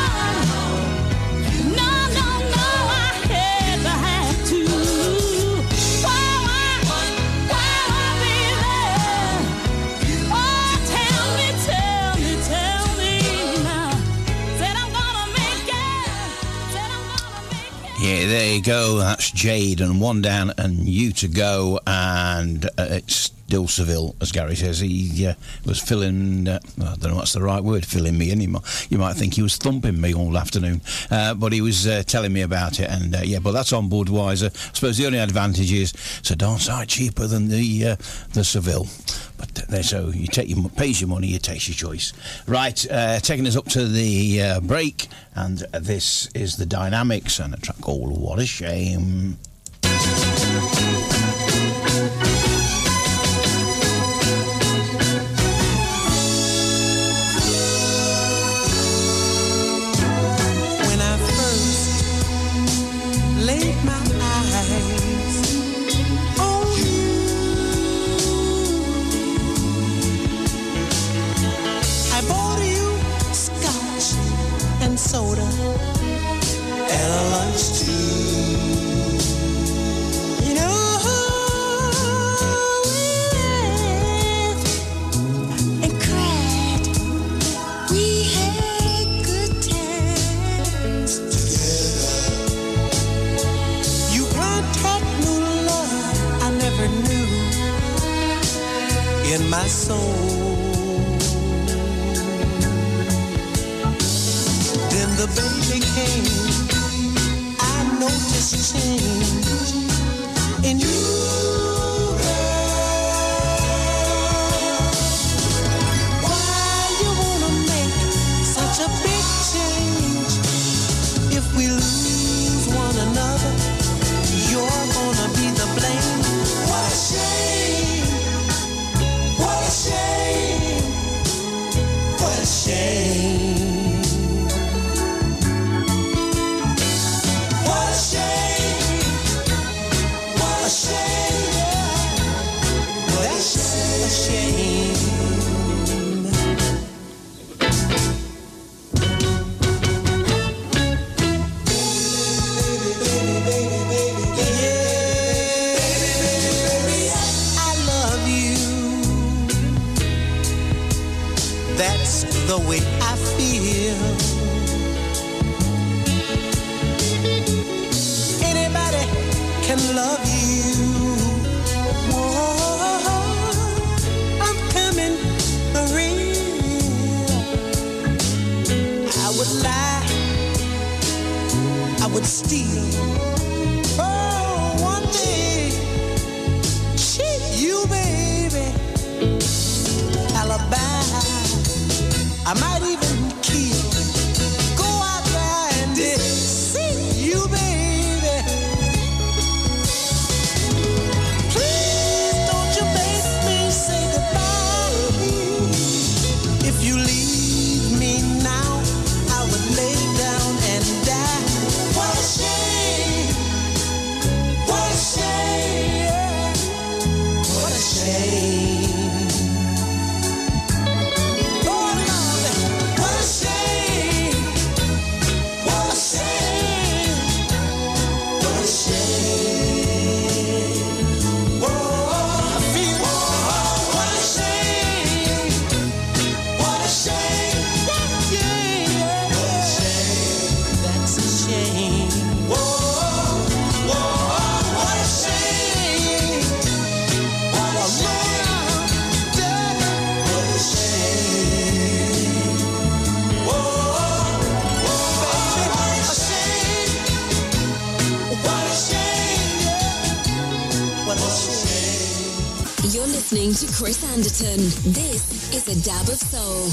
there you go. That's Jade and One Down and You To Go. And uh, it's still Seville, as Garry says. He uh, was filling, uh, I don't know what's the right word, filling me in. He might, you might think he was thumping me all afternoon, uh, but he was uh, telling me about it. And uh, yeah, but that's on Budweiser. I suppose the only advantage is it's a darn sight cheaper than the uh, the Seville. But there, so you take your, pays your money, you take your choice. Right, uh, taking us up to the uh, break, and this is The Dynamics and a track called What a Shame. in my soul. Then the baby came, I noticed change in you. The way I feel. Anybody can love you. Whoa, I'm coming for real. I would lie, I would steal. Oh, one day, cheat you, baby. Alibi. I might even keep, go out there and deceive you, baby. Please don't you make me say goodbye. If you leave me now, I would lay down and die. What a shame, what a shame, what a shame. To Chris Anderton, this is a Dab of Soul.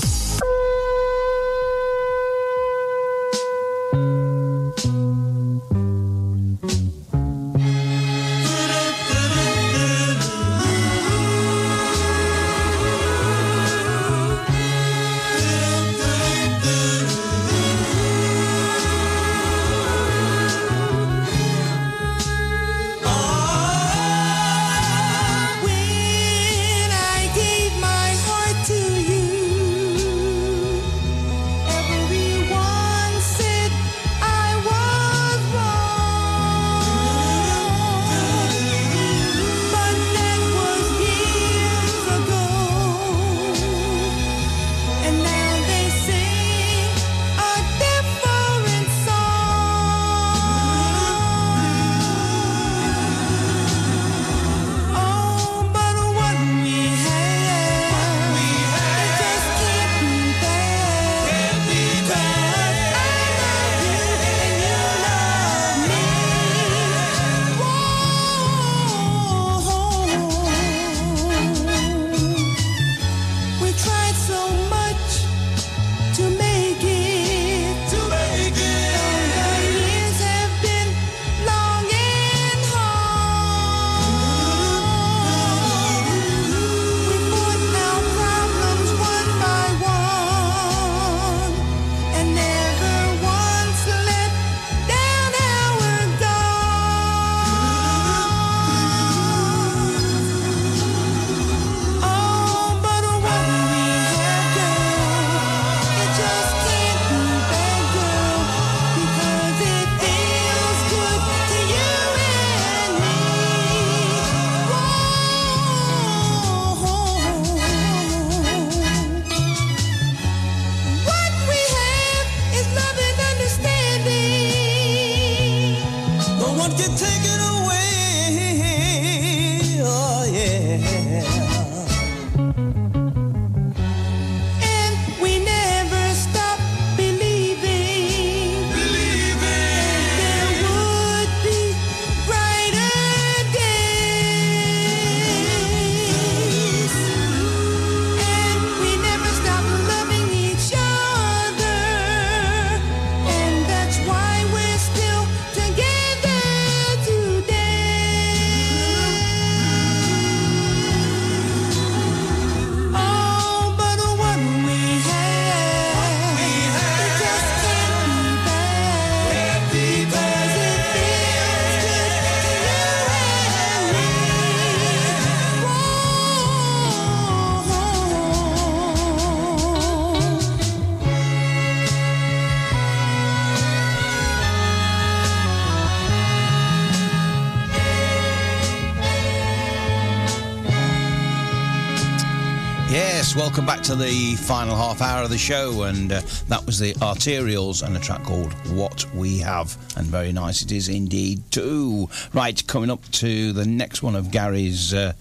Yes, welcome back to the final half hour of the show, and uh, that was the Arterials and a track called What We Have, and very nice it is indeed too. Right, coming up to the next one of Garry's uh,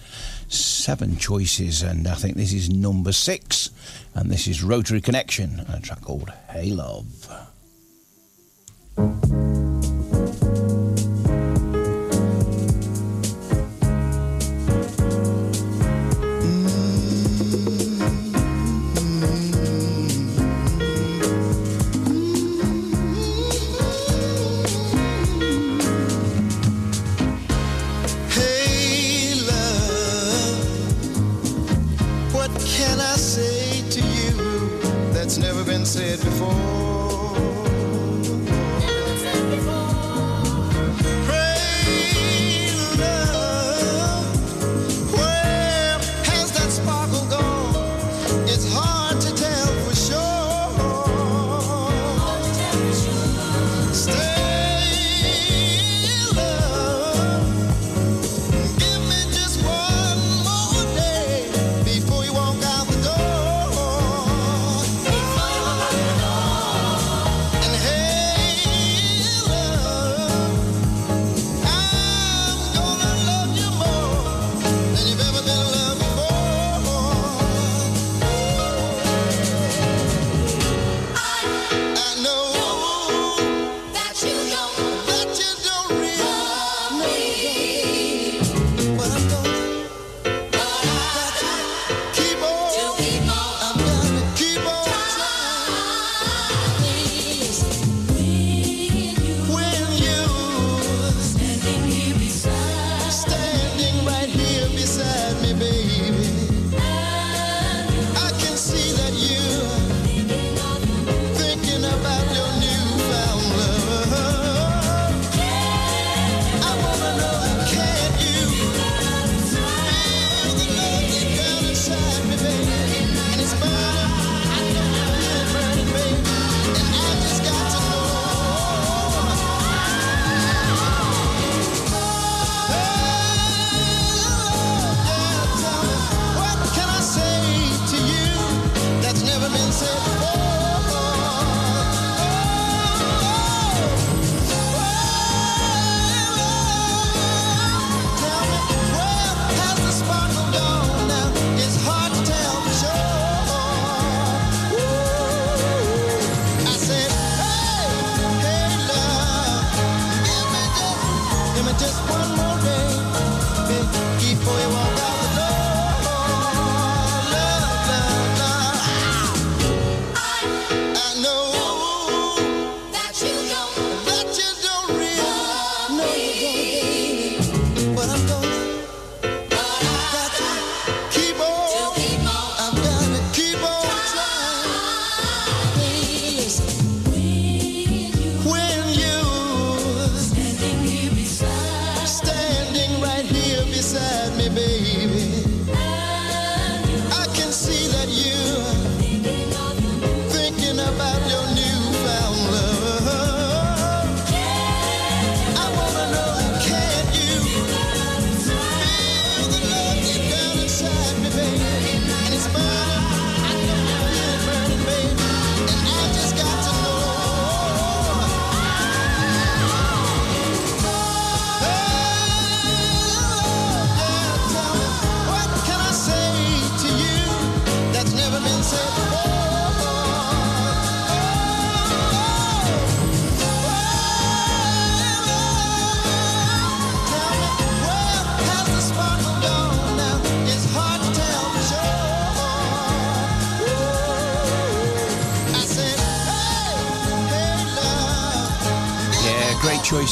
seven choices, and I think this is number six, and this is Rotary Connection and a track called Hey Love. Said before. Never said before. Pray, love. Where has that sparkle gone? It's hard to tell for sure. Hard to tell for sure. Stay, love. Give me just one more day before you walk out the door.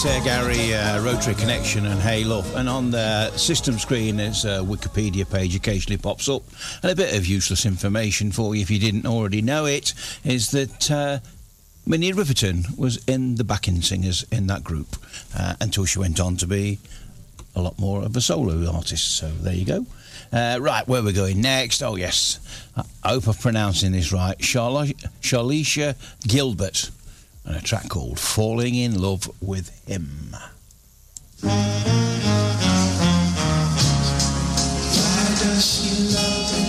There, Garry, uh, Rotary Connection and Hey Love. And on the system screen, there's a Wikipedia page occasionally pops up. And a bit of useless information for you, if you didn't already know it, is that uh, Minnie Riperton was in the backing singers in that group uh, until she went on to be a lot more of a solo artist. So there you go. Uh, right, where we're going next? Oh, yes. I hope I'm pronouncing this right. Charlotte, Charlicia Gilbert. And a track called Falling in Love with Him. Why does she love me?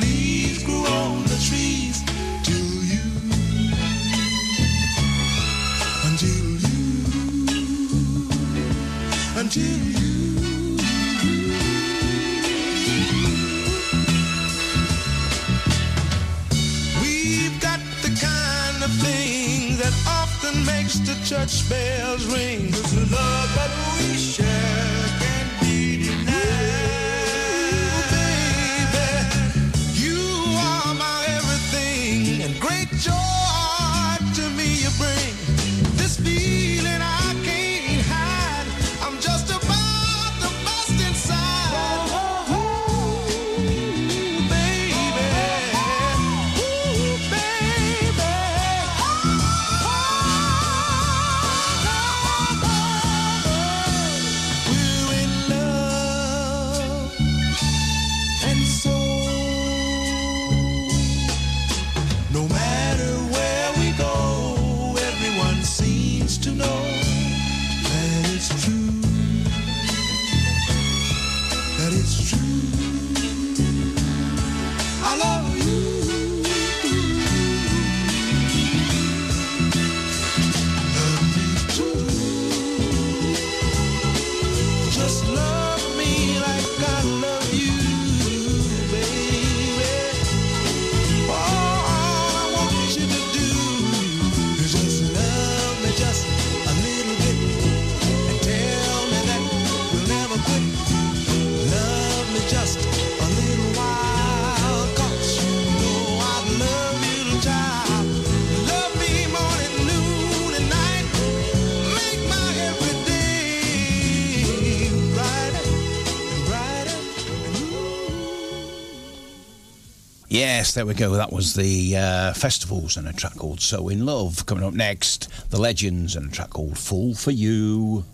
Poppies grew on the trees till you, until you, until you. We've got the kind of thing that often makes the church bells ring. It's the love that we share. Yes, there we go. That was the uh, Festivals and a track called So In Love. Coming up next, The Legends and a track called Fall For You.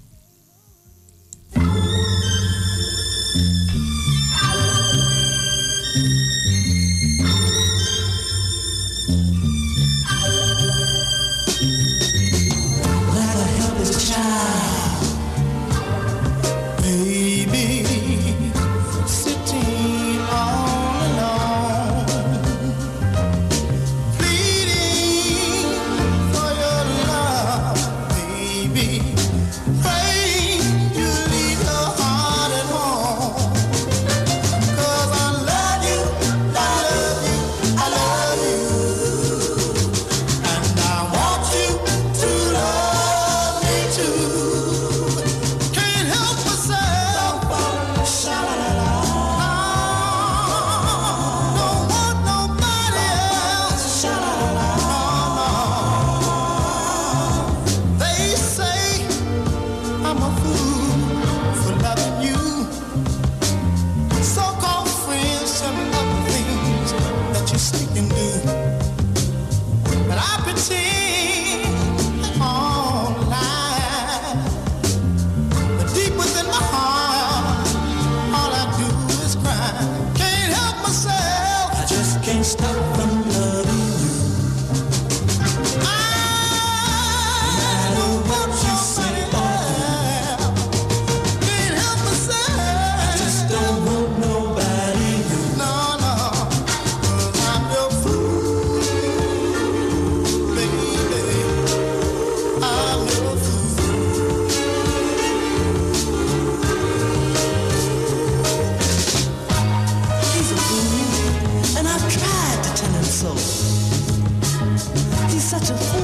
I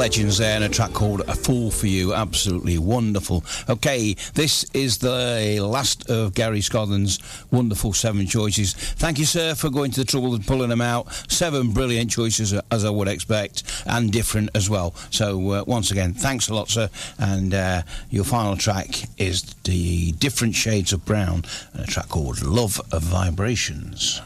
Legends there, and a track called A Fool For You. Absolutely wonderful. Okay, this is the last of Garry Scothern's wonderful seven choices. Thank you, sir, for going to the trouble of pulling them out. Seven brilliant choices, as I would expect, and different as well. So, uh, once again, thanks a lot, sir. And uh, your final track is The Different Shades of Brown, and a track called Love of Vibrations.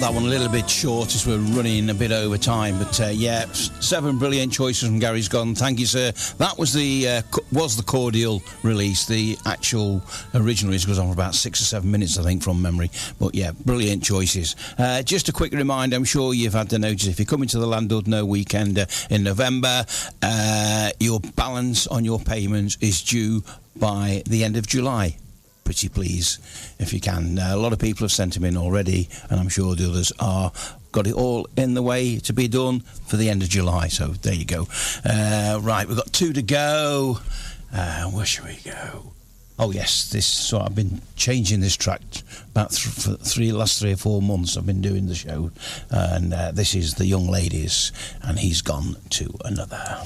That one a little bit short as we're running a bit over time, but uh, yeah, seven brilliant choices from Garry Scothern. Thank you, sir. That was the uh, co- was the cordial release. The actual original goes on for about six or seven minutes, I think, from memory. But yeah, brilliant choices. Uh, just a quick reminder, I'm sure you've had the notice. If you're coming to the Landlord No weekend uh, in November, uh, your balance on your payments is due by the end of July. Pretty please, if you can. Uh, a lot of people have sent them in already, and I'm sure the others are got it all in the way to be done for the end of July. So there you go. Uh, right, we've got two to go. Uh, where should we go? Oh yes, this. So I've been changing this track about th- for three last three or four months. I've been doing the show, and uh, this is The Young Ladies, and He's Gone to Another.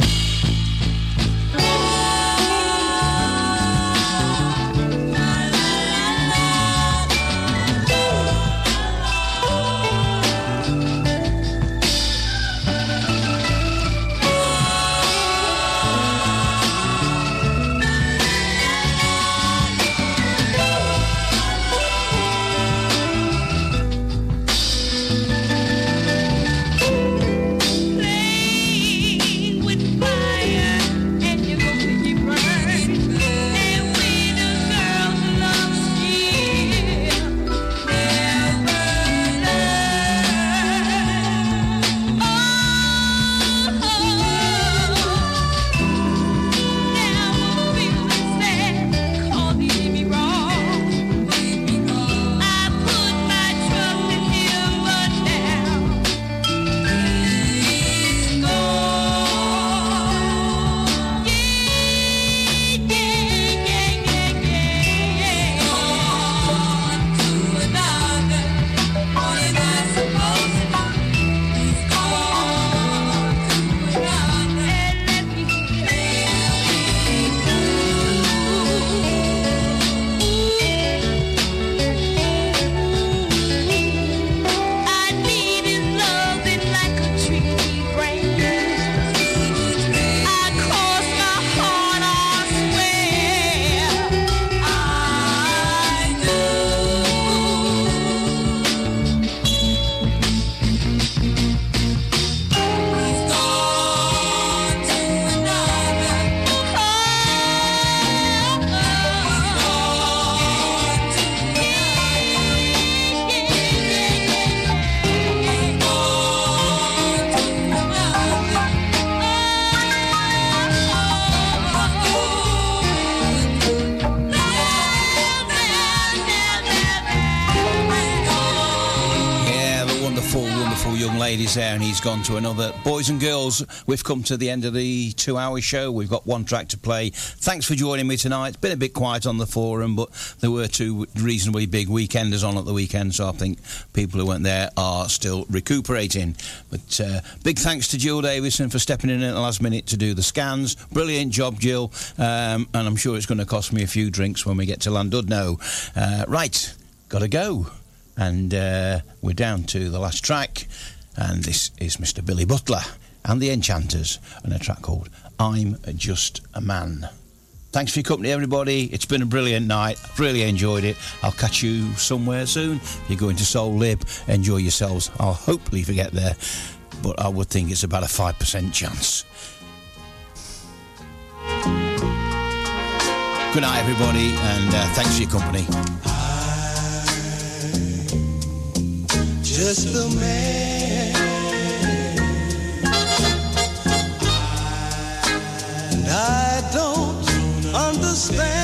There, and He's Gone to Another. Boys and girls, we've come to the end of the two-hour show. We've got one track to play. Thanks for joining me tonight. It's been a bit quiet on the forum, but there were two reasonably big weekenders on at the weekend, so I think people who weren't there are still recuperating. But uh, big thanks to Jill Davison for stepping in at the last minute to do the scans. Brilliant job, Jill. Um, and I'm sure it's going to cost me a few drinks when we get to Llandudno. Uh, right, got to go. And uh, we're down to the last track. And this is Mister Billy Butler and the Enchanters and a track called I'm Just a Man. Thanks for your company, everybody. It's been a brilliant night. I've really enjoyed it. I'll catch you somewhere soon. If you're going to Soul Lib, enjoy yourselves. I'll hopefully get there, but I would think it's about a five percent chance. Good night, everybody, and uh, thanks for your company. I'm just a man. I don't understand.